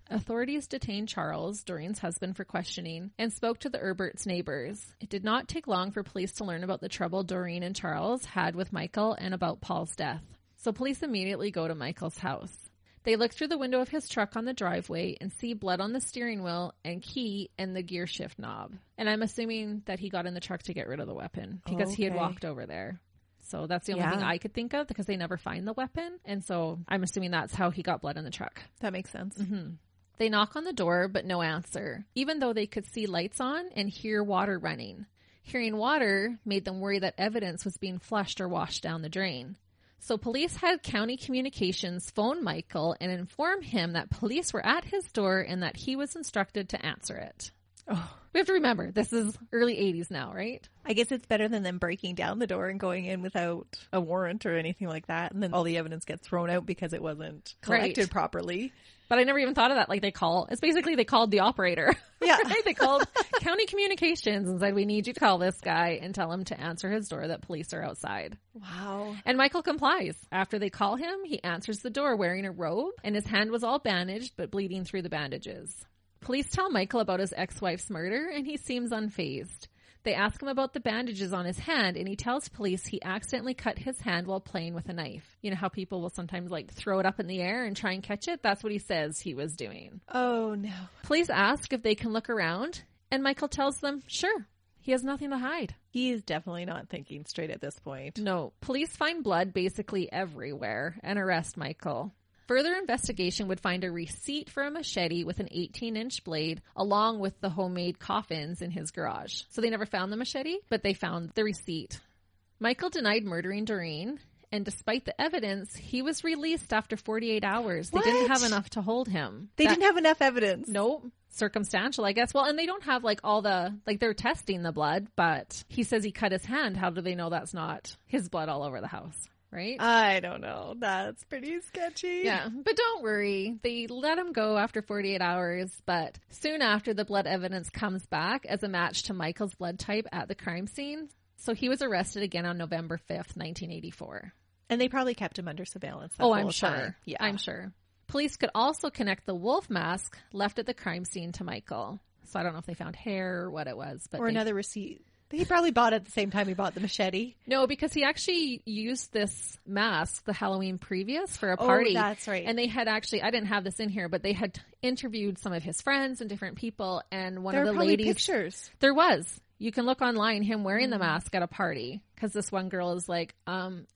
Authorities detained Charles, Doreen's husband, for questioning and spoke to the Herberts' neighbors. It did not take long for police to learn about the trouble Doreen and Charles had with Michael and about Paul's death. So police immediately go to Michael's house. They look through the window of his truck on the driveway and see blood on the steering wheel and key and the gear shift knob. And I'm assuming that he got in the truck to get rid of the weapon because he had walked over there. So that's the only thing I could think of because they never find the weapon. And so I'm assuming that's how he got blood in the truck. That makes sense. Mm-hmm. They knock on the door, but no answer, even though they could see lights on and hear water running. Hearing water made them worry that evidence was being flushed or washed down the drain. So police had county communications phone Michael and inform him that police were at his door and that he was instructed to answer it. Oh, we have to remember, this is early 80s now, right? I guess it's better than them breaking down the door and going in without a warrant or anything like that. And then all the evidence gets thrown out because it wasn't collected properly. But I never even thought of that. Like they called the operator. Yeah. Right? They called county communications and said, we need you to call this guy and tell him to answer his door that police are outside. Wow. And Michael complies. After they call him, he answers the door wearing a robe and his hand was all bandaged but bleeding through the bandages. Police tell Michael about his ex-wife's murder and he seems unfazed. They ask him about the bandages on his hand and he tells police he accidentally cut his hand while playing with a knife. You know how people will sometimes like throw it up in the air and try and catch it? That's what he says he was doing. Oh no. Police ask if they can look around and Michael tells them, sure, he has nothing to hide. He is definitely not thinking straight at this point. No. Police find blood basically everywhere and arrest Michael. Further investigation would find a receipt for a machete with an 18-inch blade along with the homemade coffins in his garage. So they never found the machete, but they found the receipt. Michael denied murdering Doreen, and despite the evidence, he was released after 48 hours. What? They didn't have enough to hold him. They didn't have enough evidence. Nope. Circumstantial, I guess. Well, and they don't have like all the, like they're testing the blood, but he says he cut his hand. How do they know that's not his blood all over the house? Right? I don't know. That's pretty sketchy. Yeah. But don't worry. They let him go after 48 hours. But soon after, the blood evidence comes back as a match to Michael's blood type at the crime scene. So he was arrested again on November 5th, 1984. And they probably kept him under surveillance. Oh, I'm sure. Yeah, I'm sure. Police could also connect the wolf mask left at the crime scene to Michael. So I don't know if they found hair or what it was. But another receipt. He probably bought it at the same time he bought the machete. No, because he actually used this mask the Halloween previous for a party. Oh, that's right. And they had actually, I didn't have this in here, but they had interviewed some of his friends and different people. And one of the ladies. There were pictures. There was. You can look online, him wearing the mask at a party. Because this one girl is like,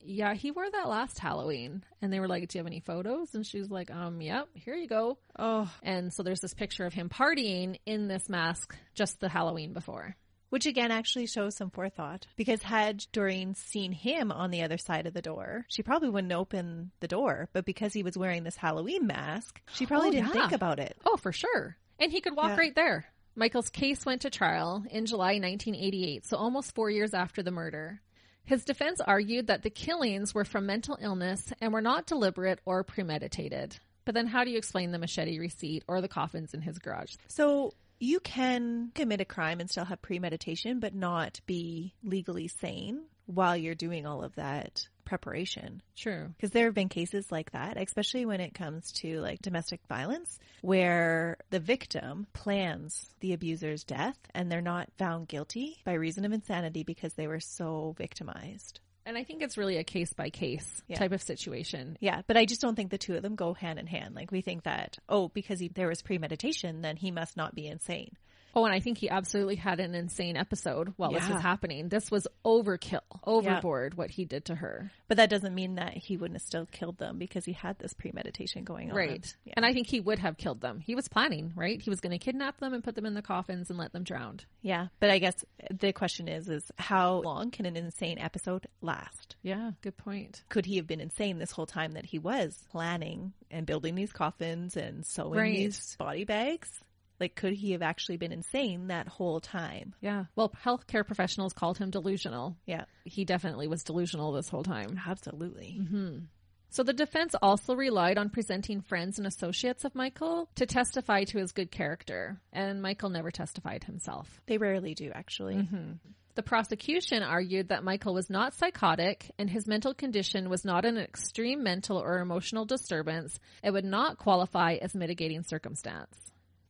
yeah, he wore that last Halloween. And they were like, do you have any photos? And she was like, yep, here you go. Oh. And so there's this picture of him partying in this mask just the Halloween before. Which again actually shows some forethought, because had Doreen seen him on the other side of the door, she probably wouldn't open the door. But because he was wearing this Halloween mask, she probably didn't think about it. Oh, for sure. And he could walk right there. Michael's case went to trial in July 1988, so almost 4 years after the murder. His defense argued that the killings were from mental illness and were not deliberate or premeditated. But then how do you explain the machete receipt or the coffins in his garage? So you can commit a crime and still have premeditation, but not be legally sane while you're doing all of that preparation. True. Because there have been cases like that, especially when it comes to like domestic violence, where the victim plans the abuser's death and they're not found guilty by reason of insanity because they were so victimized. And I think it's really a case-by-case type of situation. Yeah, but I just don't think the two of them go hand in hand. Like, we think that, because there was premeditation, then he must not be insane. Oh, and I think he absolutely had an insane episode while this was happening. This was overkill, overboard what he did to her. But that doesn't mean that he wouldn't have still killed them because he had this premeditation going on. Right. Yeah. And I think he would have killed them. He was planning, right? He was going to kidnap them and put them in the coffins and let them drown. Yeah. But I guess the question is how long can an insane episode last? Yeah. Good point. Could he have been insane this whole time that he was planning and building these coffins and sewing these body bags? Like, could he have actually been insane that whole time? Yeah. Well, healthcare professionals called him delusional. Yeah. He definitely was delusional this whole time. Absolutely. Mm-hmm. So the defense also relied on presenting friends and associates of Michael to testify to his good character. And Michael never testified himself. They rarely do, actually. Mm-hmm. The prosecution argued that Michael was not psychotic and his mental condition was not an extreme mental or emotional disturbance. It would not qualify as mitigating circumstance.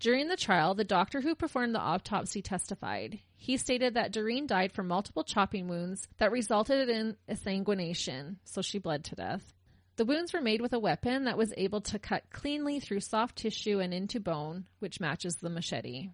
During the trial, the doctor who performed the autopsy testified. He stated that Doreen died from multiple chopping wounds that resulted in ensanguination, so she bled to death. The wounds were made with a weapon that was able to cut cleanly through soft tissue and into bone, which matches the machete.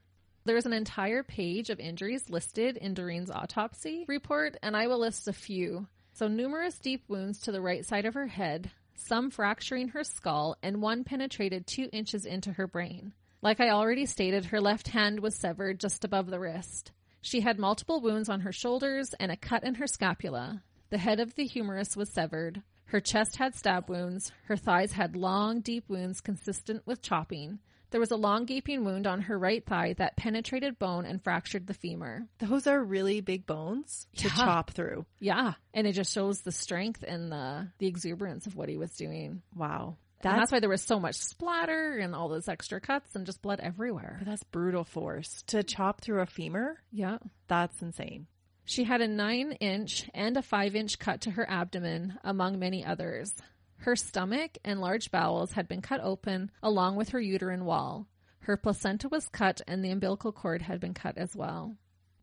There is an entire page of injuries listed in Doreen's autopsy report, and I will list a few. So numerous deep wounds to the right side of her head, some fracturing her skull, and one penetrated 2 inches into her brain. Like I already stated, her left hand was severed just above the wrist. She had multiple wounds on her shoulders and a cut in her scapula. The head of the humerus was severed. Her chest had stab wounds. Her thighs had long, deep wounds consistent with chopping. There was a long, gaping wound on her right thigh that penetrated bone and fractured the femur. Those are really big bones to chop through. Yeah. And it just shows the strength and the exuberance of what he was doing. Wow. That's why there was so much splatter and all those extra cuts and just blood everywhere. But that's brutal force. To chop through a femur? Yeah. That's insane. She had a 9-inch and a 5-inch cut to her abdomen, among many others. Her stomach and large bowels had been cut open, along with her uterine wall. Her placenta was cut and the umbilical cord had been cut as well.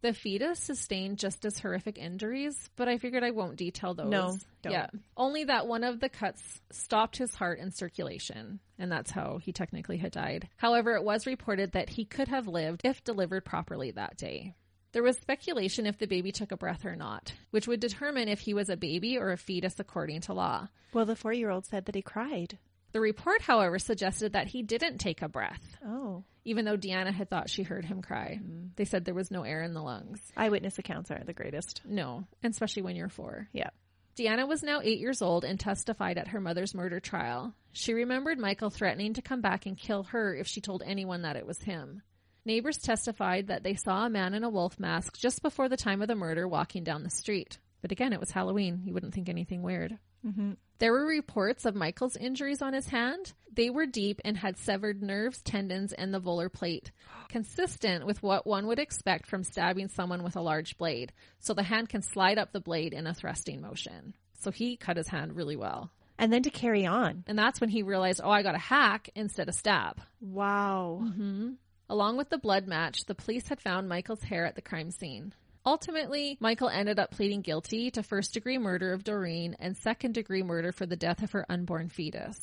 The fetus sustained just as horrific injuries, but I figured I won't detail those. No, don't. Yeah. Only that one of the cuts stopped his heart and circulation, and that's how he technically had died. However, it was reported that he could have lived if delivered properly that day. There was speculation if the baby took a breath or not, which would determine if he was a baby or a fetus according to law. Well, the 4-year-old said that he cried. The report, however, suggested that he didn't take a breath. Oh. Even though Deanna had thought she heard him cry. Mm. They said there was no air in the lungs. Eyewitness accounts aren't the greatest. No, and especially when you're 4. Yeah. Deanna was now 8 years old and testified at her mother's murder trial. She remembered Michael threatening to come back and kill her if she told anyone that it was him. Neighbors testified that they saw a man in a wolf mask just before the time of the murder walking down the street. But again, it was Halloween. You wouldn't think anything weird. Mm-hmm. There were reports of Michael's injuries on his hand. They were deep and had severed nerves, tendons, and the volar plate, consistent with what one would expect from stabbing someone with a large blade. So the hand can slide up the blade in a thrusting motion. So he cut his hand really well. And then to carry on. And that's when he realized, I got a hack instead of stab. Wow. Mm-hmm. Along with the blood match, the police had found Michael's hair at the crime scene. Ultimately, Michael ended up pleading guilty to first-degree murder of Doreen and second-degree murder for the death of her unborn fetus.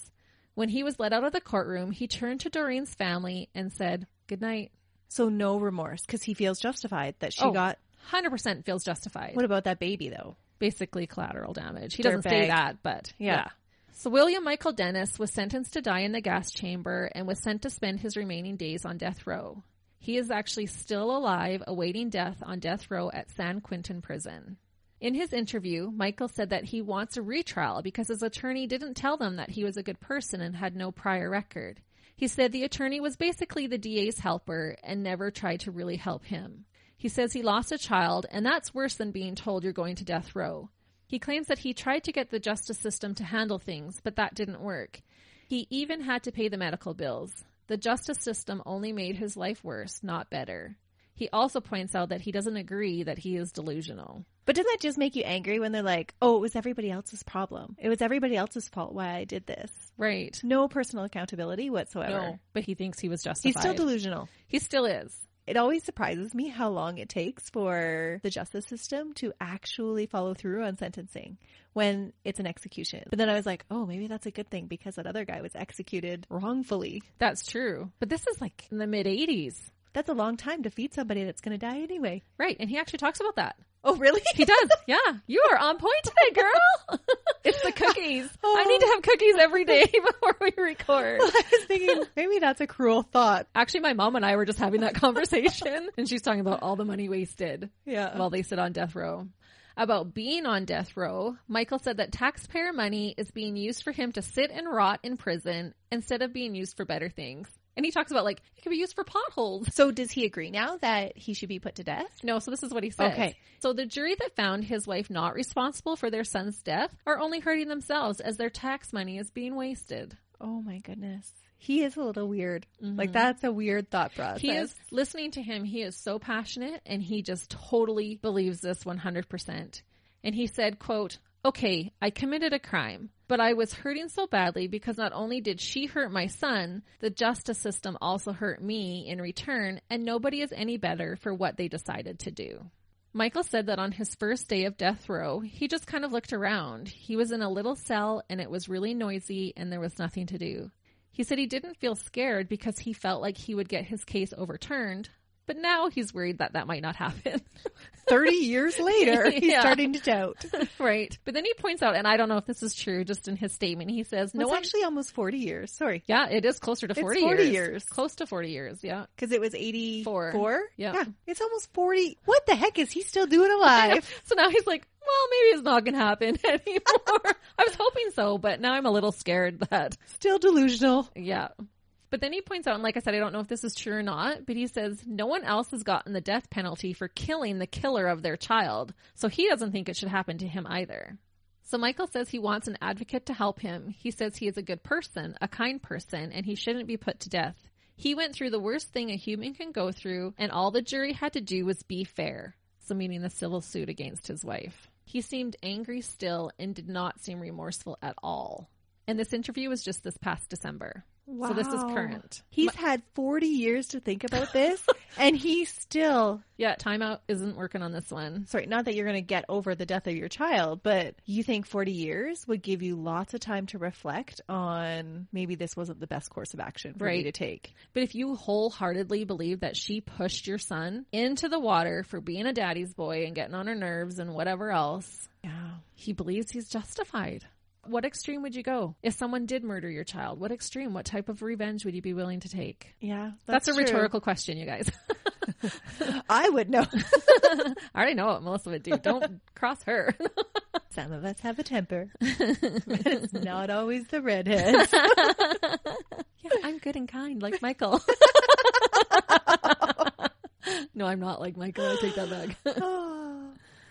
When he was let out of the courtroom, he turned to Doreen's family and said, "Good night." So no remorse, because he feels justified that she 100% feels justified. What about that baby, though? Basically collateral damage. He doesn't say that, but yeah. So William Michael Dennis was sentenced to die in the gas chamber and was sent to spend his remaining days on death row. He is actually still alive, awaiting death on death row at San Quentin Prison. In his interview, Michael said that he wants a retrial because his attorney didn't tell them that he was a good person and had no prior record. He said the attorney was basically the DA's helper and never tried to really help him. He says he lost a child, and that's worse than being told you're going to death row. He claims that he tried to get the justice system to handle things, but that didn't work. He even had to pay the medical bills. The justice system only made his life worse, not better. He also points out that he doesn't agree that he is delusional. But doesn't that just make you angry when they're like, it was everybody else's problem. It was everybody else's fault why I did this. Right. No personal accountability whatsoever. No, but he thinks he was justified. He's still delusional. He still is. It always surprises me how long it takes for the justice system to actually follow through on sentencing when it's an execution. But then I was like, maybe that's a good thing because that other guy was executed wrongfully. That's true. But this is like in the mid-'80s. That's a long time to feed somebody that's going to die anyway. Right. And he actually talks about that. Oh, really? He does. Yeah. You are on point today, girl. It's the cookies. Oh. I need to have cookies every day before we record. Well, I was thinking, maybe that's a cruel thought. Actually, my mom and I were just having that conversation, and she's talking about all the money wasted while they sit on death row. About being on death row, Michael said that taxpayer money is being used for him to sit and rot in prison instead of being used for better things. And he talks about, like, it could be used for potholes. So does he agree now that he should be put to death? No, so this is what he says. Okay. So the jury that found his wife not responsible for their son's death are only hurting themselves as their tax money is being wasted. Oh my goodness. He is a little weird. Mm-hmm. Like, that's a weird thought process. He is, listening to him, he is so passionate, and he just totally believes this 100%. And he said, quote, "Okay, I committed a crime, but I was hurting so badly because not only did she hurt my son, the justice system also hurt me in return, and nobody is any better for what they decided to do." Michael said that on his first day of death row, he just kind of looked around. He was in a little cell, and it was really noisy, and there was nothing to do. He said he didn't feel scared because he felt like he would get his case overturned, but now he's worried that that might not happen. 30 years later, he's starting to doubt. Right. But then he points out, and I don't know if this is true, just in his statement, he says, "No, it's actually almost 40 years. Sorry. Yeah, it is closer to 40 years. It's 40 years. Close to 40 years, yeah. Because it was 84. Yeah. It's almost 40. What the heck is he still doing alive? So now he's like, well, maybe it's not going to happen anymore. I was hoping so, but now I'm a little scared that. Still delusional. Yeah. But then he points out, and like I said, I don't know if this is true or not, but he says no one else has gotten the death penalty for killing the killer of their child. So he doesn't think it should happen to him either. So Michael says he wants an advocate to help him. He says he is a good person, a kind person, and he shouldn't be put to death. He went through the worst thing a human can go through, and all the jury had to do was be fair. So meaning the civil suit against his wife. He seemed angry still and did not seem remorseful at all. And this interview was just this past December. Wow. So this is current. He's had 40 years to think about this, and he still... Yeah, timeout isn't working on this one. Sorry, not that you're going to get over the death of your child, but you think 40 years would give you lots of time to reflect on maybe this wasn't the best course of action for me to take. But if you wholeheartedly believe that she pushed your son into the water for being a daddy's boy and getting on her nerves and whatever else, he believes he's justified. What extreme would you go? If someone did murder your child, what extreme? What type of revenge would you be willing to take? Yeah, that's a rhetorical question, you guys. I would know. I already know what Melissa would do. Don't cross her. Some of us have a temper. But it's not always the redheads. Yeah, I'm good and kind, like Michael. No, I'm not like Michael. I take that back.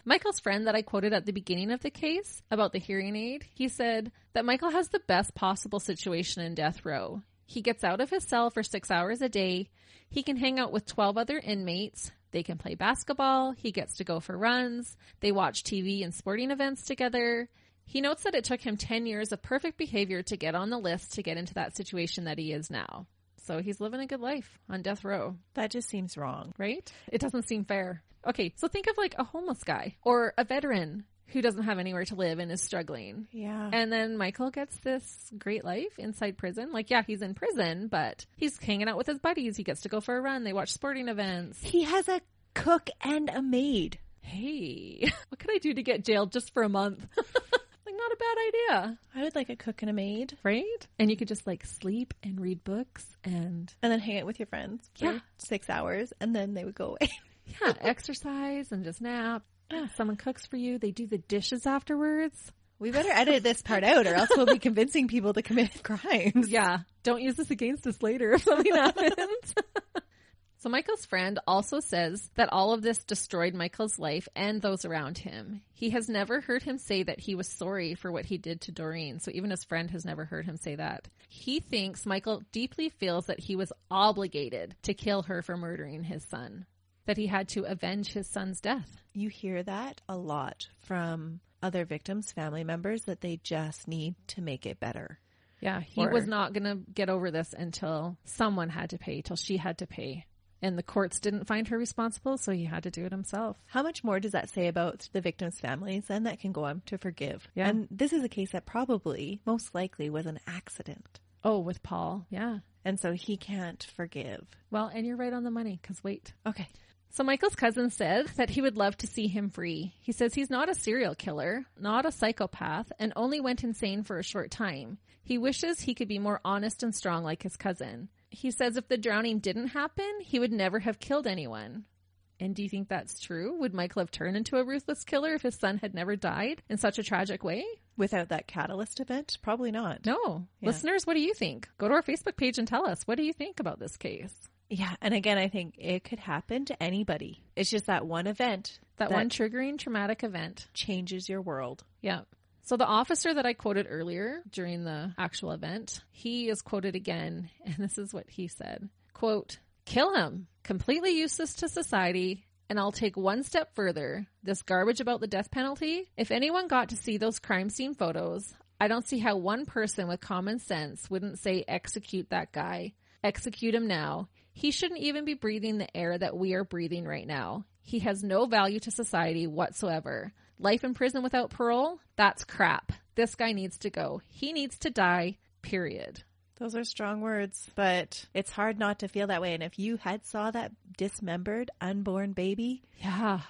Michael's friend that I quoted at the beginning of the case about the hearing aid, he said that Michael has the best possible situation in death row. He gets out of his cell for 6 hours a day. He can hang out with 12 other inmates. They can play basketball. He gets to go for runs. They watch TV and sporting events together. He notes that it took him 10 years of perfect behavior to get on the list to get into that situation that he is now. So he's living a good life on death row. That just seems wrong, right? It doesn't seem fair. Okay, so think of like a homeless guy or a veteran who doesn't have anywhere to live and is struggling. Yeah. And then Michael gets this great life inside prison. Like, yeah, he's in prison, but he's hanging out with his buddies. He gets to go for a run. They watch sporting events. He has a cook and a maid. Hey, what could I do to get jailed just for a month? Like, not a bad idea. I would like a cook and a maid. Right? And you could just like sleep and read books and then hang out with your friends for 6 hours, and then they would go away. Yeah, exercise and just nap. Yeah, someone cooks for you. They do the dishes afterwards. We better edit this part out, or else we'll be convincing people to commit crimes. Yeah, don't use this against us later if something happens. So Michael's friend also says that all of this destroyed Michael's life and those around him. He has never heard him say that he was sorry for what he did to Doreen. So even his friend has never heard him say that. He thinks Michael deeply feels that he was obligated to kill her for murdering his son, that he had to avenge his son's death. You hear that a lot from other victims, family members, that they just need to make it better. Yeah, he was not going to get over this until someone had to pay, till she had to pay. And the courts didn't find her responsible, so he had to do it himself. How much more does that say about the victims' families? And that can go on to forgive. Yeah. And this is a case that probably, most likely, was an accident. Oh, with Paul. Yeah. And so he can't forgive. Well, and you're right on the money, because wait. Okay. So Michael's cousin said that he would love to see him free. He says he's not a serial killer, not a psychopath, and only went insane for a short time. He wishes he could be more honest and strong like his cousin. He says if the drowning didn't happen, he would never have killed anyone. And do you think that's true? Would Michael have turned into a ruthless killer if his son had never died in such a tragic way? Without that catalyst event? Probably not. No. Yeah. Listeners, what do you think? Go to our Facebook page and tell us. What do you think about this case? Yeah. And again, I think it could happen to anybody. It's just that one event. That one triggering traumatic event. Changes your world. Yeah. So the officer that I quoted earlier during the actual event, he is quoted again. And this is what he said. Quote, "Kill him. Completely useless to society. And I'll take one step further. This garbage about the death penalty. If anyone got to see those crime scene photos, I don't see how one person with common sense wouldn't say execute that guy. Execute him now. He shouldn't even be breathing the air that we are breathing right now. He has no value to society whatsoever. Life in prison without parole? That's crap. This guy needs to go. He needs to die, period." Those are strong words, but it's hard not to feel that way. And if you had saw that dismembered unborn baby. Yeah.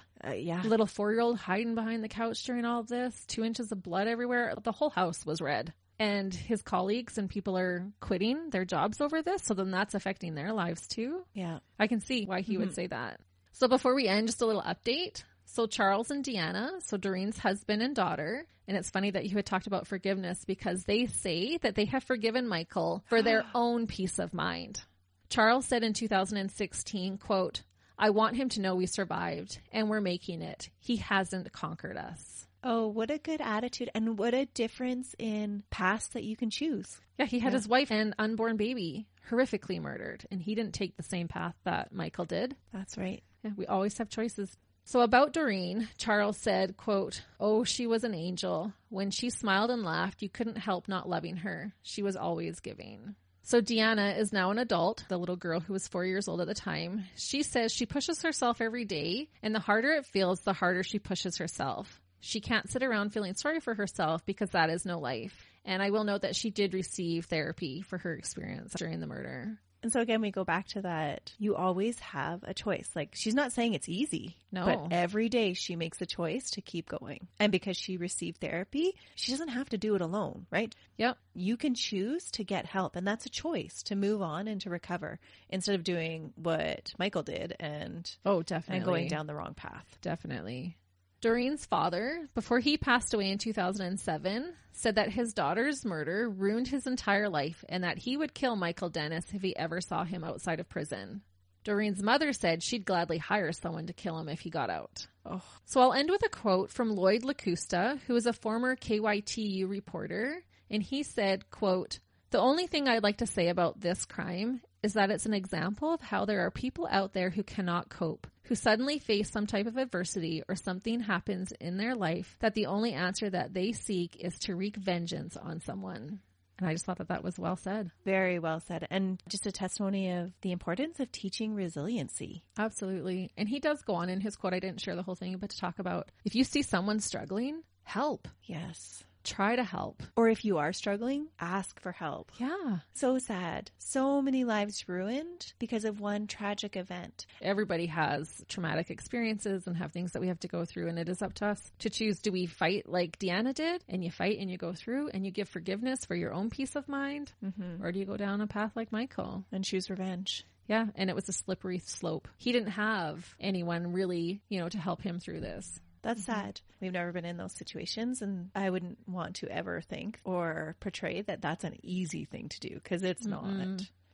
Little 4-year-old hiding behind the couch during all of this. 2 inches of blood everywhere. The whole house was red. And his colleagues and people are quitting their jobs over this. So then that's affecting their lives too. Yeah. I can see why he would say that. So before we end, just a little update. So Charles and Deanna, so Doreen's husband and daughter, and it's funny that you had talked about forgiveness because they say that they have forgiven Michael for their own peace of mind. Charles said in 2016, quote, "I want him to know we survived and we're making it. He hasn't conquered us." Oh, what a good attitude and what a difference in past that you can choose. Yeah, he had his wife and unborn baby horrifically murdered, and he didn't take the same path that Michael did. That's right. Yeah, we always have choices. So about Doreen, Charles said, quote, "Oh, she was an angel. When she smiled and laughed, you couldn't help not loving her. She was always giving." So Deanna is now an adult, the little girl who was 4 years old at the time. She says she pushes herself every day, and the harder it feels, the harder she pushes herself. She can't sit around feeling sorry for herself because that is no life. And I will note that she did receive therapy for her experience during the murder. And so again, we go back to that. You always have a choice. Like, she's not saying it's easy. No. But every day she makes a choice to keep going. And because she received therapy, she doesn't have to do it alone, right? Yep. You can choose to get help. And that's a choice to move on and to recover instead of doing what Michael did and, and going down the wrong path. Definitely. Doreen's father, before he passed away in 2007, said that his daughter's murder ruined his entire life and that he would kill Michael Dennis if he ever saw him outside of prison. Doreen's mother said she'd gladly hire someone to kill him if he got out. Oh. So I'll end with a quote from Lloyd Lacusta, who is a former KYTU reporter, and he said, quote, "The only thing I'd like to say about this crime is that it's an example of how there are people out there who cannot cope, who suddenly face some type of adversity or something happens in their life that the only answer that they seek is to wreak vengeance on someone." And I just thought that that was well said. Very well said. And just a testimony of the importance of teaching resiliency. Absolutely. And he does go on in his quote. I didn't share the whole thing, but to talk about if you see someone struggling, help. Yes. Try to help. Or if you are struggling, ask for help. Yeah. So sad. So many lives ruined because of one tragic event. Everybody has traumatic experiences and have things that we have to go through. And it is up to us to choose. Do we fight like Deanna did? And you fight and you go through and you give forgiveness for your own peace of mind? Mm-hmm. Or do you go down a path like Michael? And choose revenge. Yeah. And it was a slippery slope. He didn't have anyone really, to help him through this. That's sad. We've never been in those situations, and I wouldn't want to ever think or portray that that's an easy thing to do, because it's not.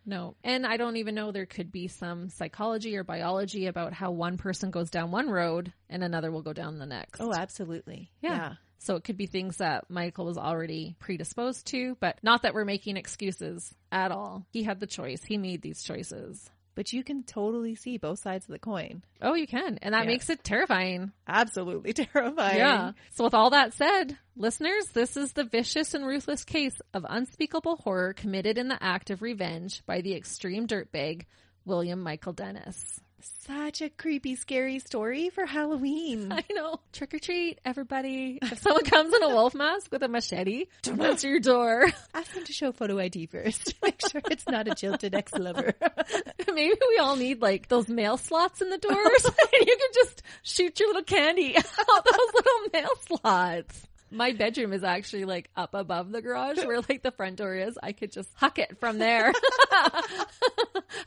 No. And I don't even know, there could be some psychology or biology about how one person goes down one road and another will go down the next. Oh, absolutely. Yeah. So it could be things that Michael was already predisposed to, but not that we're making excuses at all. He had the choice. He made these choices. But you can totally see both sides of the coin. Oh, you can. And that makes it terrifying. Absolutely terrifying. Yeah. So with all that said, listeners, this is the vicious and ruthless case of unspeakable horror committed in the act of revenge by the extreme dirtbag, William Michael Dennis. Such a creepy, scary story for Halloween. I know. Trick or treat, everybody. If someone comes in a wolf mask with a machete, don't answer your door. Ask them to show photo ID first. Make sure it's not a jilted ex-lover. Maybe we all need like those mail slots in the doors. And you can just shoot your little candy out those little mail slots. My bedroom is actually like up above the garage where like the front door is. I could just huck it from there.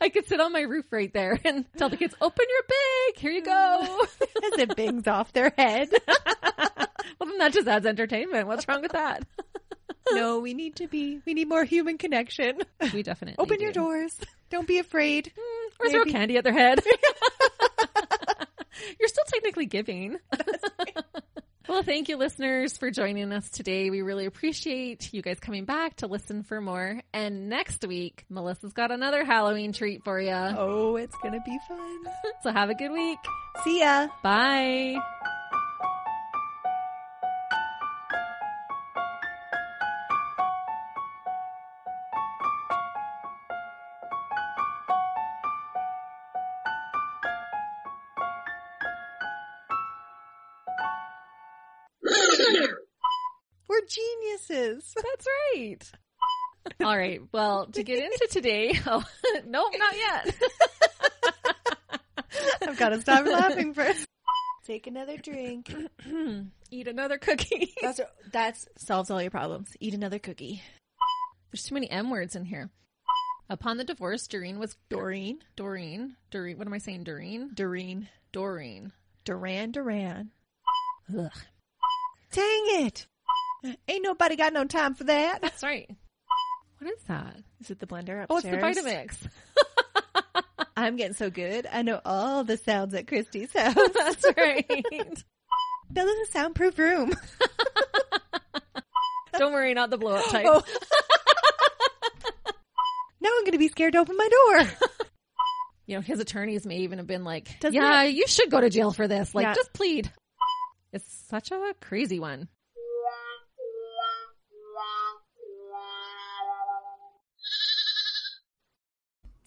I could sit on my roof right there and tell the kids, open your bag. Here you go. As it bings off their head. Well, then that just adds entertainment. What's wrong with that? No, we need more human connection. We definitely open your doors. Don't be afraid. Or throw candy at their head. You're still technically giving. Well, thank you, listeners, for joining us today. We really appreciate you guys coming back to listen for more. And next week, Melissa's got another Halloween treat for you. Oh, it's going to be fun. So have a good week. See ya. Bye. Geniuses. That's right. All right. Well, to get into today. Oh, nope, not yet. I've got to stop laughing first. Take another drink. Eat another cookie. That solves all your problems. Eat another cookie. There's too many M words in here. Upon the divorce, Doreen was... Doreen. What am I saying? Doreen. Duran. Ugh. Dang it. Ain't nobody got no time for that. That's right. What is that? Is it the blender upstairs? Oh, it's the Vitamix. I'm getting so good. I know all the sounds at Christy's house. That's right. Bella's a soundproof room. Don't worry, not the blow-up type. Oh. Now I'm going to be scared to open my door. You know, his attorneys may even have been like, you should go to jail for this. Like, just plead. It's such a crazy one.